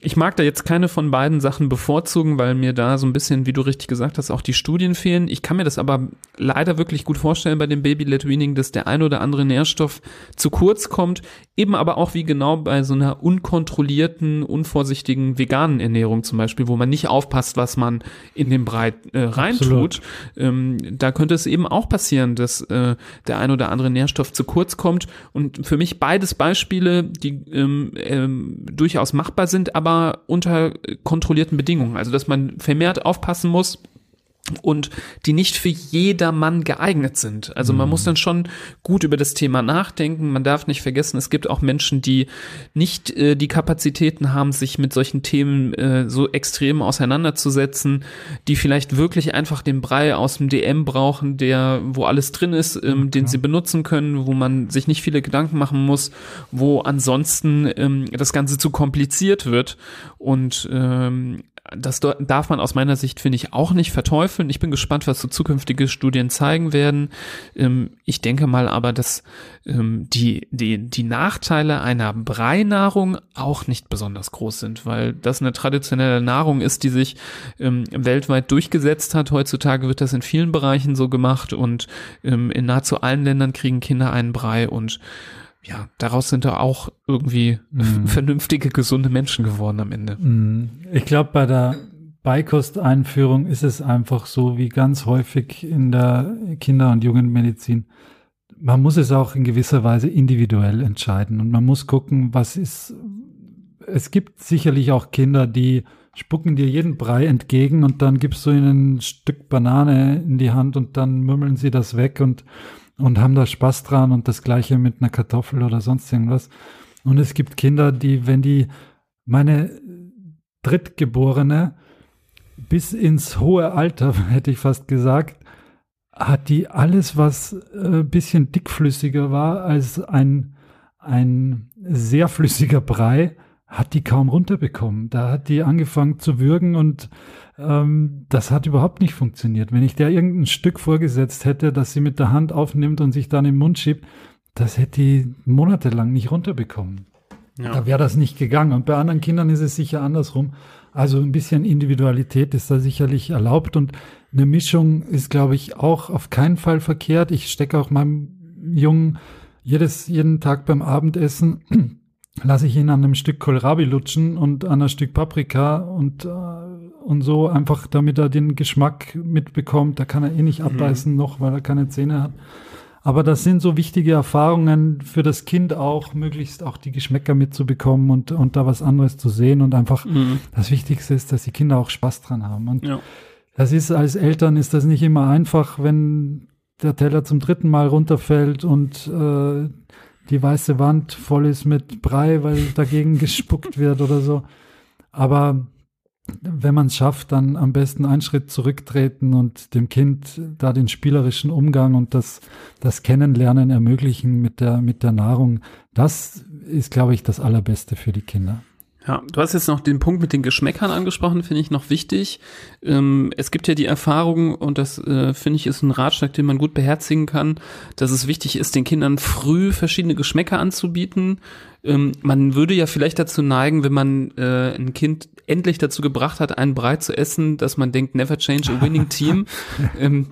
Ich mag da jetzt keine von beiden Sachen bevorzugen, weil mir da so ein bisschen, wie du richtig gesagt hast, auch die Studien fehlen. Ich kann mir das aber leider wirklich gut vorstellen bei dem Baby-led Weaning, dass der ein oder andere Nährstoff zu kurz kommt, eben aber auch wie genau bei so einer unkontrollierten, unvorsichtigen veganen Ernährung zum Beispiel, wo man nicht aufpasst, was man in den Brei äh, reintut. Ähm, da könnte es eben auch passieren, dass äh, der ein oder andere Nährstoff zu kurz kommt, und für mich beides Beispiele, die ähm, ähm, durchaus machbar sind, aber unter kontrollierten Bedingungen. Also, dass man vermehrt aufpassen muss, und die nicht für jedermann geeignet sind. Also man muss dann schon gut über das Thema nachdenken. Man darf nicht vergessen, es gibt auch Menschen, die nicht äh, die Kapazitäten haben, sich mit solchen Themen äh, so extrem auseinanderzusetzen, die vielleicht wirklich einfach den Brei aus dem D M brauchen, der, wo alles drin ist, ähm, okay. den sie benutzen können, wo man sich nicht viele Gedanken machen muss, wo ansonsten ähm, das Ganze zu kompliziert wird. Und ähm, das darf man aus meiner Sicht, finde ich, auch nicht verteufeln. Ich bin gespannt, was so zukünftige Studien zeigen werden. Ich denke mal aber, dass die, die, die Nachteile einer Breinahrung auch nicht besonders groß sind, weil das eine traditionelle Nahrung ist, die sich weltweit durchgesetzt hat. Heutzutage wird das in vielen Bereichen so gemacht, und in nahezu allen Ländern kriegen Kinder einen Brei, und ja, daraus sind da auch irgendwie mm. vernünftige, gesunde Menschen geworden am Ende. Ich glaube, bei der Beikosteinführung ist es einfach so, wie ganz häufig in der Kinder- und Jugendmedizin. Man muss es auch in gewisser Weise individuell entscheiden, und man muss gucken, was ist. Es gibt sicherlich auch Kinder, die spucken dir jeden Brei entgegen, und dann gibst du ihnen ein Stück Banane in die Hand, und dann mümmeln sie das weg und und haben da Spaß dran, und das Gleiche mit einer Kartoffel oder sonst irgendwas. Und es gibt Kinder, die, wenn die, meine Drittgeborene, bis ins hohe Alter, hätte ich fast gesagt, hat die alles, was ein bisschen dickflüssiger war als ein, ein sehr flüssiger Brei, hat die kaum runterbekommen. Da hat die angefangen zu würgen, und ähm, das hat überhaupt nicht funktioniert. Wenn ich der irgendein Stück vorgesetzt hätte, das sie mit der Hand aufnimmt und sich dann im Mund schiebt, das hätte die monatelang nicht runterbekommen. Ja. Da wäre das nicht gegangen. Und bei anderen Kindern ist es sicher andersrum. Also ein bisschen Individualität ist da sicherlich erlaubt, und eine Mischung ist, glaube ich, auch auf keinen Fall verkehrt. Ich stecke auch meinem Jungen jedes, jeden Tag beim Abendessen lasse ich ihn an einem Stück Kohlrabi lutschen und an einem Stück Paprika und, äh, und so, einfach damit er den Geschmack mitbekommt. Da kann er eh nicht abbeißen mhm. noch, weil er keine Zähne hat. Aber das sind so wichtige Erfahrungen für das Kind auch, möglichst auch die Geschmäcker mitzubekommen und, und da was anderes zu sehen. Und einfach mhm. das Wichtigste ist, dass die Kinder auch Spaß dran haben. Und ja. das ist, als Eltern ist das nicht immer einfach, wenn der Teller zum dritten Mal runterfällt und äh, die weiße Wand voll ist mit Brei, weil dagegen gespuckt wird oder so. Aber wenn man es schafft, dann am besten einen Schritt zurücktreten und dem Kind da den spielerischen Umgang und das, das Kennenlernen ermöglichen mit der, mit der Nahrung. Das ist, glaube ich, das Allerbeste für die Kinder. Ja, du hast jetzt noch den Punkt mit den Geschmäckern angesprochen, finde ich noch wichtig. Ähm, es gibt ja die Erfahrung, und das äh, finde ich ist ein Ratschlag, den man gut beherzigen kann, dass es wichtig ist, den Kindern früh verschiedene Geschmäcker anzubieten. Ähm, man würde ja vielleicht dazu neigen, wenn man äh, ein Kind endlich dazu gebracht hat, einen Brei zu essen, dass man denkt, never change a winning team. ähm,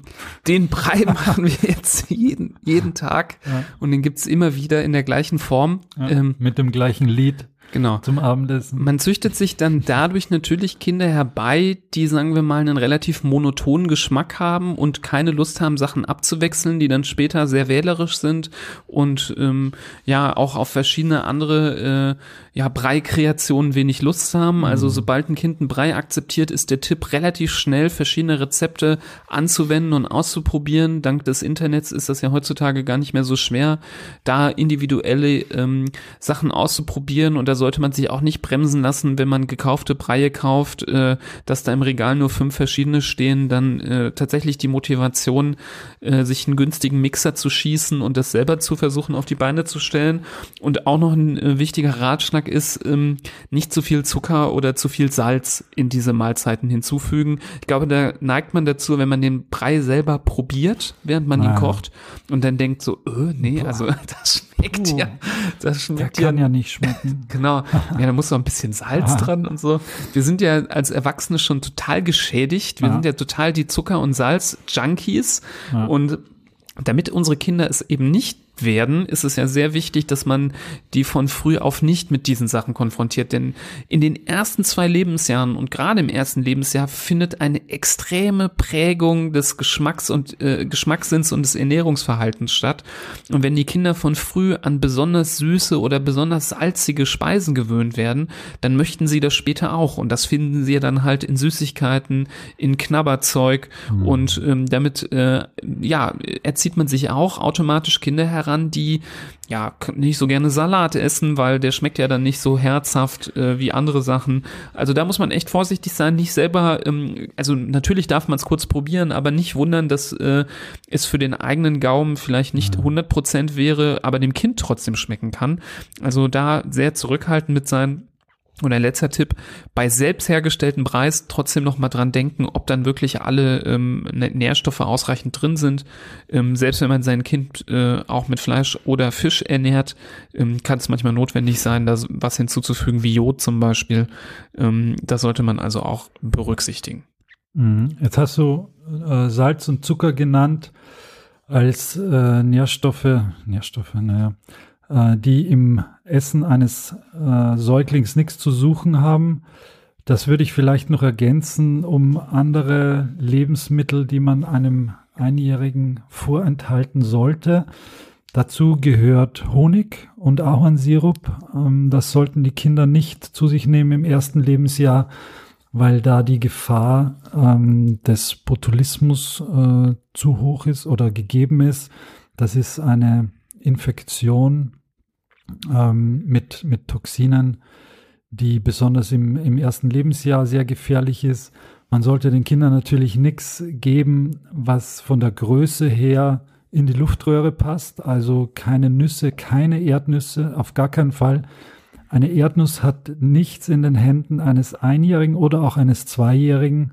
den Brei machen wir jetzt jeden, jeden Tag ja. und den gibt's immer wieder in der gleichen Form. Ja, ähm, mit dem gleichen Lied. Genau. Zum Abendessen. Man züchtet sich dann dadurch natürlich Kinder herbei, die, sagen wir mal, einen relativ monotonen Geschmack haben und keine Lust haben, Sachen abzuwechseln, die dann später sehr wählerisch sind und ähm, ja auch auf verschiedene andere äh, ja, Brei-Kreationen wenig Lust haben. Also sobald ein Kind einen Brei akzeptiert, ist der Tipp relativ schnell, verschiedene Rezepte anzuwenden und auszuprobieren. Dank des Internets ist das ja heutzutage gar nicht mehr so schwer, da individuelle ähm, Sachen auszuprobieren, und da sollte man sich auch nicht bremsen lassen, wenn man gekaufte Breie kauft, äh, dass da im Regal nur fünf verschiedene stehen, dann äh, tatsächlich die Motivation, äh, sich einen günstigen Mixer zu schießen und das selber zu versuchen, auf die Beine zu stellen. Und auch noch ein äh, wichtiger Ratschlag ist, ähm, nicht zu viel Zucker oder zu viel Salz in diese Mahlzeiten hinzufügen. Ich glaube, da neigt man dazu, wenn man den Brei selber probiert, während man ah. ihn kocht, und dann denkt so, öh, nee, also das schmeckt uh, ja, das schmeckt der kann ja, ja nicht schmecken. Genau. Ja, da muss noch ein bisschen Salz ah. dran und so. Wir sind ja als Erwachsene schon total geschädigt. Wir ah. sind ja total die Zucker- und Salz-Junkies. Ah. Und damit unsere Kinder es eben nicht werden, ist es ja sehr wichtig, dass man die von früh auf nicht mit diesen Sachen konfrontiert. Denn in den ersten zwei Lebensjahren und gerade im ersten Lebensjahr findet eine extreme Prägung des Geschmacks und äh, Geschmackssinns und des Ernährungsverhaltens statt. Und wenn die Kinder von früh an besonders süße oder besonders salzige Speisen gewöhnt werden, dann möchten sie das später auch. Und das finden sie dann halt in Süßigkeiten, in Knabberzeug. Mhm. Und ähm, damit äh, ja, erzieht man sich auch automatisch Kinder heran, Ran, die ja nicht so gerne Salat essen, weil der schmeckt ja dann nicht so herzhaft äh, wie andere Sachen. Also da muss man echt vorsichtig sein, nicht selber, ähm, also natürlich darf man es kurz probieren, aber nicht wundern, dass äh, es für den eigenen Gaumen vielleicht nicht hundert Prozent wäre, aber dem Kind trotzdem schmecken kann. Also da sehr zurückhaltend mit sein. Und ein letzter Tipp, bei selbst hergestellten Breis trotzdem noch mal dran denken, ob dann wirklich alle ähm, Nährstoffe ausreichend drin sind. Ähm, selbst wenn man sein Kind äh, auch mit Fleisch oder Fisch ernährt, ähm, kann es manchmal notwendig sein, da was hinzuzufügen, wie Jod zum Beispiel. Ähm, das sollte man also auch berücksichtigen. Jetzt hast du äh, Salz und Zucker genannt als äh, Nährstoffe, Nährstoffe, naja, die im Essen eines äh, Säuglings nichts zu suchen haben. Das würde ich vielleicht noch ergänzen um andere Lebensmittel, die man einem Einjährigen vorenthalten sollte. Dazu gehört Honig und Ahornsirup. Ähm, das sollten die Kinder nicht zu sich nehmen im ersten Lebensjahr, weil da die Gefahr ähm, des Botulismus äh, zu hoch ist oder gegeben ist. Das ist eine Infektion ähm, mit, mit Toxinen, die besonders im, im ersten Lebensjahr sehr gefährlich ist. Man sollte den Kindern natürlich nichts geben, was von der Größe her in die Luftröhre passt. Also keine Nüsse, keine Erdnüsse, auf gar keinen Fall. Eine Erdnuss hat nichts in den Händen eines Einjährigen oder auch eines Zweijährigen,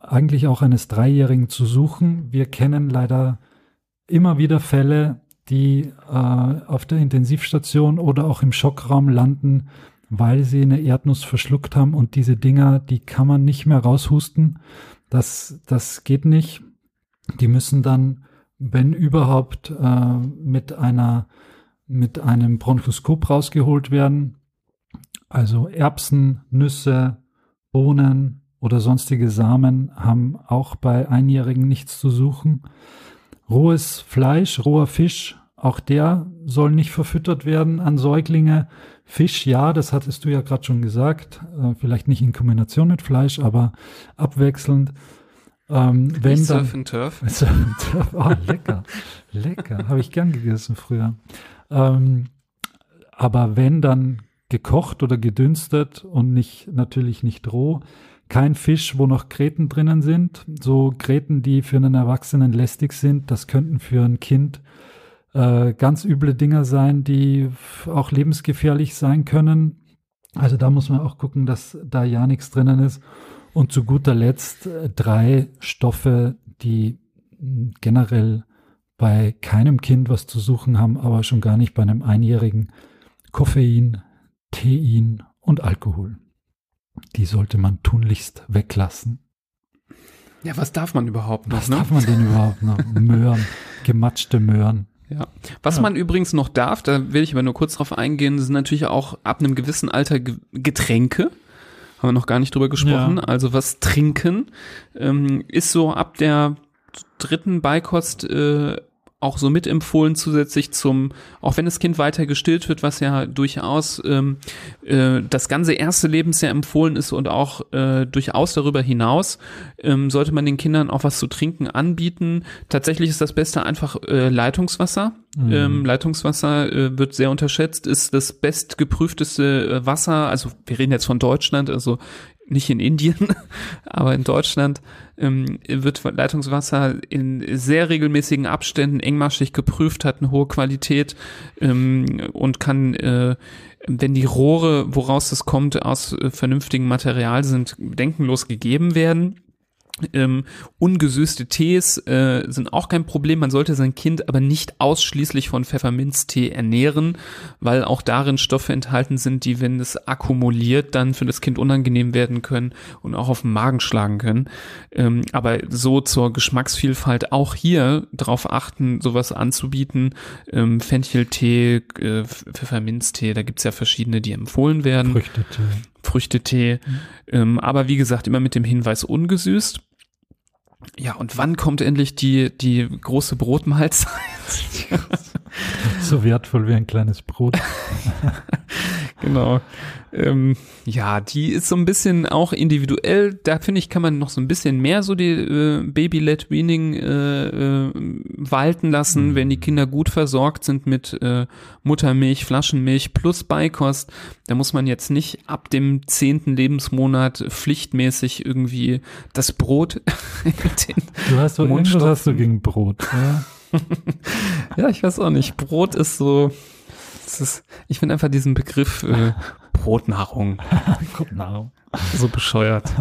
eigentlich auch eines Dreijährigen zu suchen. Wir kennen leider immer wieder Fälle, die äh, auf der Intensivstation oder auch im Schockraum landen, weil sie eine Erdnuss verschluckt haben, und diese Dinger, die kann man nicht mehr raushusten. Das, das geht nicht. Die müssen dann, wenn überhaupt, äh, mit einer, mit einem Bronchoskop rausgeholt werden. Also Erbsen, Nüsse, Bohnen oder sonstige Samen haben auch bei Einjährigen nichts zu suchen. Rohes Fleisch, roher Fisch, auch der soll nicht verfüttert werden an Säuglinge. Fisch, ja, das hattest du ja gerade schon gesagt, äh, vielleicht nicht in Kombination mit Fleisch, aber abwechselnd. Ähm, wenn dann, Surf and Turf. Surf and Turf, oh, lecker, lecker, habe ich gern gegessen früher. Ähm, aber wenn dann gekocht oder gedünstet und nicht natürlich nicht roh, kein Fisch, wo noch Gräten drinnen sind, so Gräten, die für einen Erwachsenen lästig sind, das könnten für ein Kind äh, ganz üble Dinger sein, die auch lebensgefährlich sein können. Also da muss man auch gucken, dass da ja nichts drinnen ist. Und zu guter Letzt äh, drei Stoffe, die generell bei keinem Kind was zu suchen haben, aber schon gar nicht bei einem Einjährigen: Koffein, Tein und Alkohol. Die sollte man tunlichst weglassen. Ja, was darf man überhaupt noch? Was ne? darf man denn überhaupt noch? Möhren, gematschte Möhren. Ja. Was ja. man übrigens noch darf, da will ich aber nur kurz drauf eingehen, sind natürlich auch ab einem gewissen Alter Getränke. Haben wir noch gar nicht drüber gesprochen. Ja. Also was trinken ähm, ist so ab der dritten Beikost äh, auch so mitempfohlen, zusätzlich zum, auch wenn das Kind weiter gestillt wird, was ja durchaus ähm, äh, das ganze erste Lebensjahr empfohlen ist und auch äh, durchaus darüber hinaus, ähm, sollte man den Kindern auch was zu trinken anbieten. Tatsächlich ist das Beste einfach äh, Leitungswasser. Mhm. Ähm, Leitungswasser äh, wird sehr unterschätzt, ist das bestgeprüfteste äh, Wasser, also wir reden jetzt von Deutschland, also nicht in Indien, aber in Deutschland ähm, wird Leitungswasser in sehr regelmäßigen Abständen engmaschig geprüft, hat eine hohe Qualität ähm, und kann, äh, wenn die Rohre, woraus das kommt, aus äh, vernünftigem Material sind, bedenkenlos gegeben werden. Ähm, ungesüßte Tees äh, sind auch kein Problem. Man sollte sein Kind aber nicht ausschließlich von Pfefferminztee ernähren, weil auch darin Stoffe enthalten sind, die, wenn es akkumuliert, dann für das Kind unangenehm werden können und auch auf den Magen schlagen können. Ähm, aber so zur Geschmacksvielfalt auch hier drauf achten, sowas anzubieten. Ähm, Fencheltee, äh, Pfefferminztee, da gibt's ja verschiedene, die empfohlen werden. Früchtetee. Früchtetee, mhm. ähm, aber wie gesagt, immer mit dem Hinweis ungesüßt. Ja, und wann kommt endlich die, die große Brotmahlzeit? So wertvoll wie ein kleines Brot. Genau. Ähm, ja, die ist so ein bisschen auch individuell. Da finde ich, kann man noch so ein bisschen mehr so die äh, Baby-led Weaning äh, äh, walten lassen, mhm. wenn die Kinder gut versorgt sind mit äh, Muttermilch, Flaschenmilch plus Beikost. Da muss man jetzt nicht ab dem zehnten Lebensmonat pflichtmäßig irgendwie das Brot in Du hast so Mund hast du gegen Brot, ja? Ja, ich weiß auch nicht. Brot ist so. Das ist, ich finde einfach diesen Begriff äh, Brotnahrung. Brotnahrung. So bescheuert.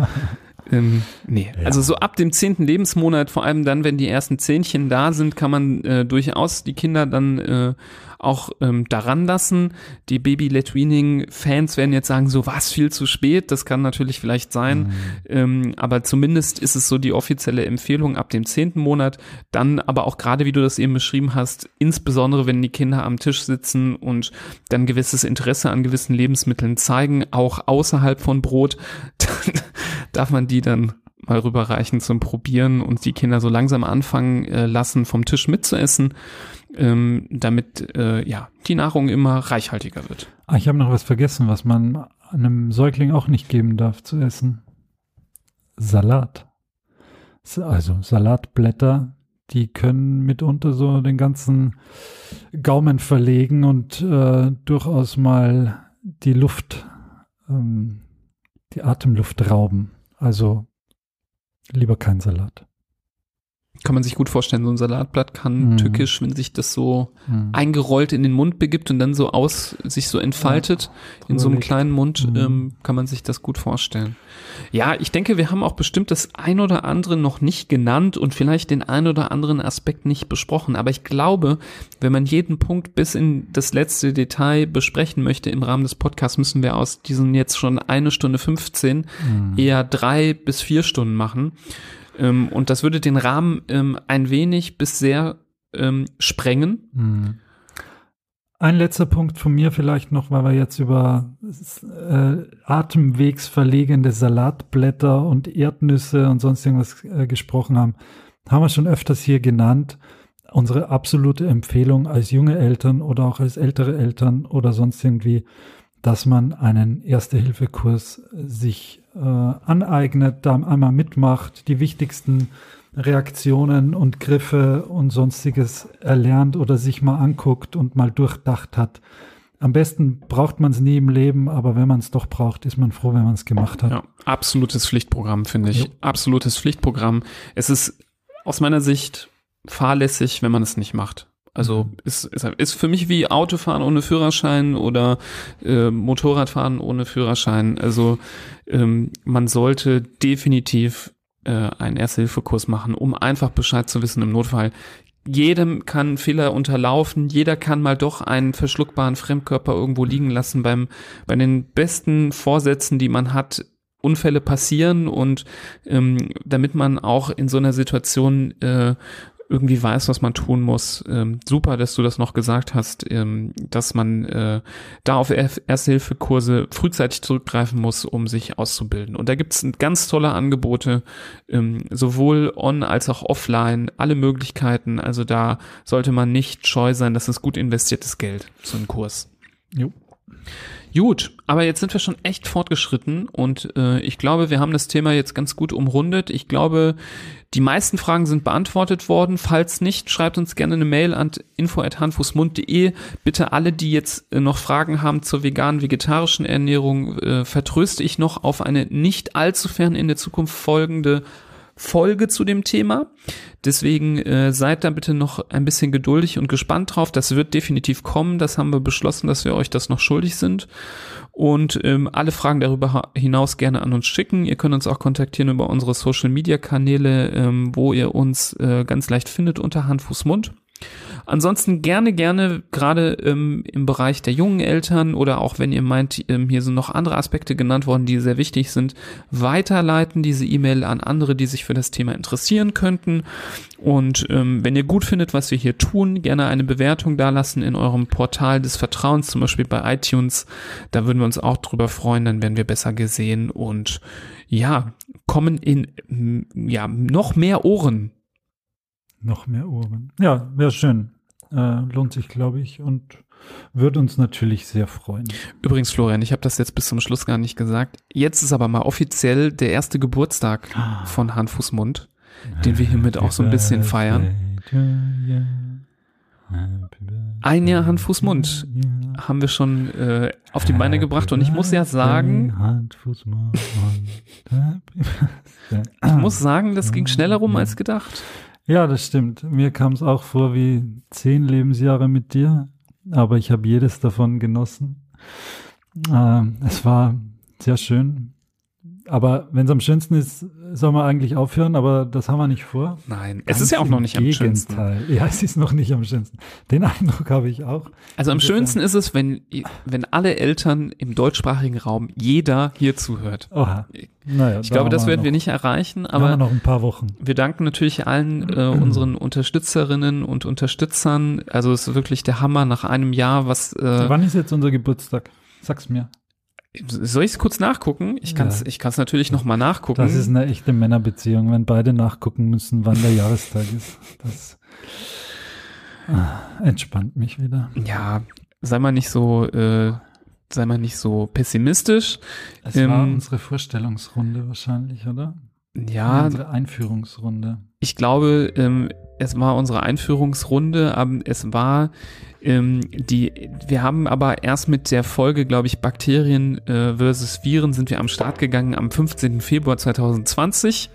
Ähm, nee, ja. Also so ab dem zehnten Lebensmonat, vor allem dann, wenn die ersten Zähnchen da sind, kann man äh, durchaus die Kinder dann äh, auch ähm, daran lassen. Die Baby-led Weaning-Fans werden jetzt sagen, so was, viel zu spät, das kann natürlich vielleicht sein, mhm. ähm, aber zumindest ist es so die offizielle Empfehlung ab dem zehnten Monat, dann aber auch gerade, wie du das eben beschrieben hast, insbesondere wenn die Kinder am Tisch sitzen und dann gewisses Interesse an gewissen Lebensmitteln zeigen, auch außerhalb von Brot, dann darf man die dann mal rüberreichen zum Probieren und die Kinder so langsam anfangen äh, lassen, vom Tisch mitzuessen, ähm, damit äh, ja die Nahrung immer reichhaltiger wird. Ah, ich habe noch was vergessen, was man einem Säugling auch nicht geben darf zu essen. Salat. Also Salatblätter, die können mitunter so den ganzen Gaumen verlegen und äh, durchaus mal die Luft, ähm, die Atemluft rauben. Also lieber kein Salat. Kann man sich gut vorstellen, so ein Salatblatt kann mm. tückisch, wenn sich das so mm. eingerollt in den Mund begibt und dann so aus, sich so entfaltet, ja, in so einem kleinen Mund, mm. ähm, kann man sich das gut vorstellen. Ja, ich denke, wir haben auch bestimmt das ein oder andere noch nicht genannt und vielleicht den ein oder anderen Aspekt nicht besprochen. Aber ich glaube, wenn man jeden Punkt bis in das letzte Detail besprechen möchte im Rahmen des Podcasts, müssen wir aus diesen jetzt schon eine Stunde fünfzehn mm. eher drei bis vier Stunden machen. Ähm, und das würde den Rahmen ähm, ein wenig bis sehr ähm, sprengen. Ein letzter Punkt von mir vielleicht noch, weil wir jetzt über äh, atemwegsverlegende Salatblätter und Erdnüsse und sonst irgendwas äh, gesprochen haben. Haben wir schon öfters hier genannt. unsere absolute Empfehlung als junge Eltern oder auch als ältere Eltern oder sonst irgendwie, dass man einen Erste-Hilfe-Kurs sich äh, aneignet, da einmal mitmacht, die wichtigsten Reaktionen und Griffe und sonstiges erlernt oder sich mal anguckt und mal durchdacht hat. Am besten braucht man es nie im Leben, aber wenn man es doch braucht, ist man froh, wenn man es gemacht hat. Ja, absolutes Pflichtprogramm, finde ich. Ja. Absolutes Pflichtprogramm. Es ist aus meiner Sicht fahrlässig, wenn man es nicht macht. Also ist, ist, ist für mich wie Autofahren ohne Führerschein oder äh, Motorradfahren ohne Führerschein. Also ähm, man sollte definitiv äh, einen Erste-Hilfe-Kurs machen, um einfach Bescheid zu wissen im Notfall. Jedem kann Fehler unterlaufen, jeder kann mal doch einen verschluckbaren Fremdkörper irgendwo liegen lassen. Beim, bei den besten Vorsätzen, die man hat, Unfälle passieren, und ähm, damit man auch in so einer Situation äh, irgendwie weiß, was man tun muss. Ähm, super, dass du das noch gesagt hast, ähm, dass man äh, da auf Erste-Hilfe-Kurse frühzeitig zurückgreifen muss, um sich auszubilden. Und da gibt es ganz tolle Angebote, ähm, sowohl on- als auch offline, alle Möglichkeiten. Also da sollte man nicht scheu sein, das ist gut investiertes Geld, so ein Kurs. Jo. Gut, aber jetzt sind wir schon echt fortgeschritten, und äh, ich glaube, wir haben das Thema jetzt ganz gut umrundet. Ich glaube, die meisten Fragen sind beantwortet worden. Falls nicht, schreibt uns gerne eine Mail an info at handfußmund punkt de. Bitte alle, die jetzt äh, noch Fragen haben zur veganen, vegetarischen Ernährung, äh, vertröste ich noch auf eine nicht allzu fern in der Zukunft folgende Folge zu dem Thema. Deswegen äh, seid da bitte noch ein bisschen geduldig und gespannt drauf. Das wird definitiv kommen. Das haben wir beschlossen, dass wir euch das noch schuldig sind. Und ähm, alle Fragen darüber hinaus gerne an uns schicken. Ihr könnt uns auch kontaktieren über unsere Social-Media-Kanäle, ähm, wo ihr uns äh, ganz leicht findet unter Hand, Fuß, Mund. Ansonsten gerne, gerne, gerade ähm, im Bereich der jungen Eltern oder auch wenn ihr meint, ähm, hier sind noch andere Aspekte genannt worden, die sehr wichtig sind, weiterleiten diese E-Mail an andere, die sich für das Thema interessieren könnten. Und ähm, wenn ihr gut findet, was wir hier tun, gerne eine Bewertung dalassen in eurem Portal des Vertrauens, zum Beispiel bei iTunes. Da würden wir uns auch drüber freuen, dann werden wir besser gesehen und ja, kommen in ja noch mehr Ohren. Noch mehr Ohren. Ja, wäre schön. Äh, lohnt sich, glaube ich, und würde uns natürlich sehr freuen. Übrigens, Florian, ich habe das jetzt bis zum Schluss gar nicht gesagt. Jetzt ist aber mal offiziell der erste Geburtstag von Hand, Fuß, Mund, den wir hiermit auch so ein bisschen feiern. Ein Jahr Hand, Fuß, Mund haben wir schon äh, auf die Beine gebracht, und ich muss ja sagen, ich muss sagen, das ging schneller rum als gedacht. Ja, das stimmt. Mir kam es auch vor wie zehn Lebensjahre mit dir, aber ich habe jedes davon genossen. Ähm, es war sehr schön. Aber wenn es am schönsten ist, soll man eigentlich aufhören, aber das haben wir nicht vor. Nein, ganz, es ist ja auch noch nicht Gegenteil. Am schönsten. Ja, es ist noch nicht am schönsten. Den Eindruck habe ich auch. Also am schönsten ist es, wenn, wenn alle Eltern im deutschsprachigen Raum, jeder hier zuhört. Oha. Naja, ich glaube, das werden wir nicht erreichen, aber noch ein paar Wochen. Wir danken natürlich allen äh, unseren Unterstützerinnen und Unterstützern. Also es ist wirklich der Hammer nach einem Jahr. Was? Äh, Wann ist jetzt unser Geburtstag? Sag's mir. Soll ich es kurz nachgucken? Ich kann es ja. Ich kann es natürlich nochmal nachgucken. Das ist eine echte Männerbeziehung, wenn beide nachgucken müssen, wann der Jahrestag ist. Das ah, entspannt mich wieder. Ja, sei mal nicht so, äh, sei mal nicht so pessimistisch. Es ähm, war unsere Vorstellungsrunde wahrscheinlich, oder? Ja. Unsere Einführungsrunde. Ich glaube, ähm, es war unsere Einführungsrunde, aber es war ähm, die, wir haben aber erst mit der Folge, glaube ich, Bakterien äh, versus Viren sind wir am Start gegangen am fünfzehnten Februar zweitausendzwanzig.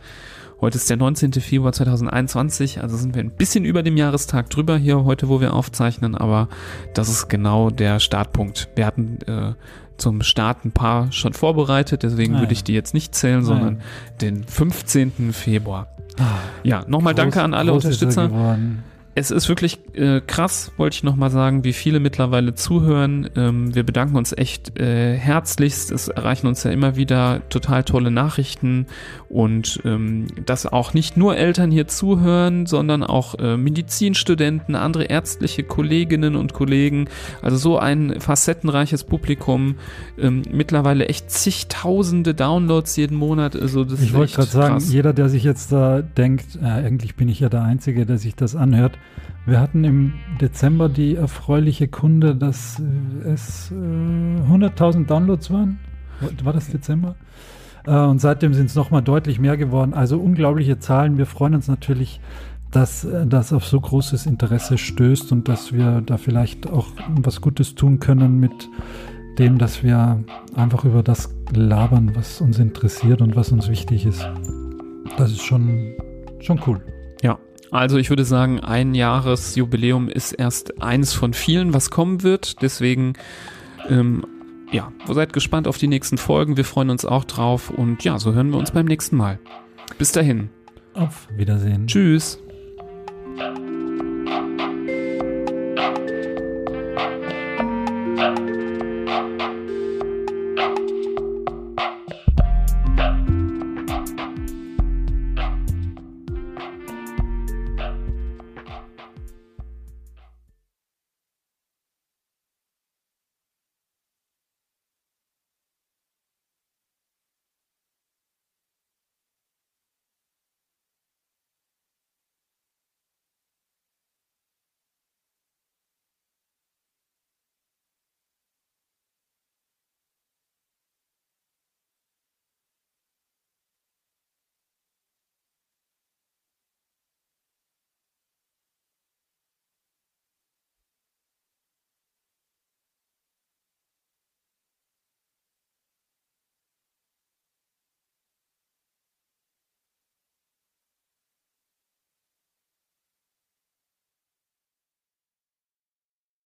Heute ist der neunzehnten Februar zweitausendeinundzwanzig, also sind wir ein bisschen über dem Jahrestag drüber hier heute, wo wir aufzeichnen, aber das ist genau der Startpunkt. Wir hatten äh, zum Start ein paar schon vorbereitet, deswegen Nein. würde ich die jetzt nicht zählen, sondern Nein. den fünfzehnten Februar. Ja, nochmal danke an alle Unterstützer. Geworden. Es ist wirklich äh, krass, wollte ich nochmal sagen, wie viele mittlerweile zuhören. Ähm, wir bedanken uns echt äh, herzlichst. Es erreichen uns ja immer wieder total tolle Nachrichten. Und ähm, dass auch nicht nur Eltern hier zuhören, sondern auch äh, Medizinstudenten, andere ärztliche Kolleginnen und Kollegen. Also so ein facettenreiches Publikum. Ähm, mittlerweile echt zigtausende Downloads jeden Monat. Also das ich wollte gerade sagen, jeder, der sich jetzt da denkt, äh, eigentlich bin ich ja der Einzige, der sich das anhört. Wir hatten im Dezember die erfreuliche Kunde, dass es äh, hunderttausend Downloads waren. War das Dezember? Äh, und seitdem sind es nochmal deutlich mehr geworden. Also unglaubliche Zahlen. Wir freuen uns natürlich, dass das auf so großes Interesse stößt und dass wir da vielleicht auch was Gutes tun können mit dem, dass wir einfach über das labern, was uns interessiert und was uns wichtig ist. Das ist schon, schon cool. Ja, also ich würde sagen, ein Jahresjubiläum ist erst eines von vielen, was kommen wird. Deswegen, ähm, ja, seid gespannt auf die nächsten Folgen. Wir freuen uns auch drauf und ja, so hören wir uns beim nächsten Mal. Bis dahin. Auf Wiedersehen. Tschüss.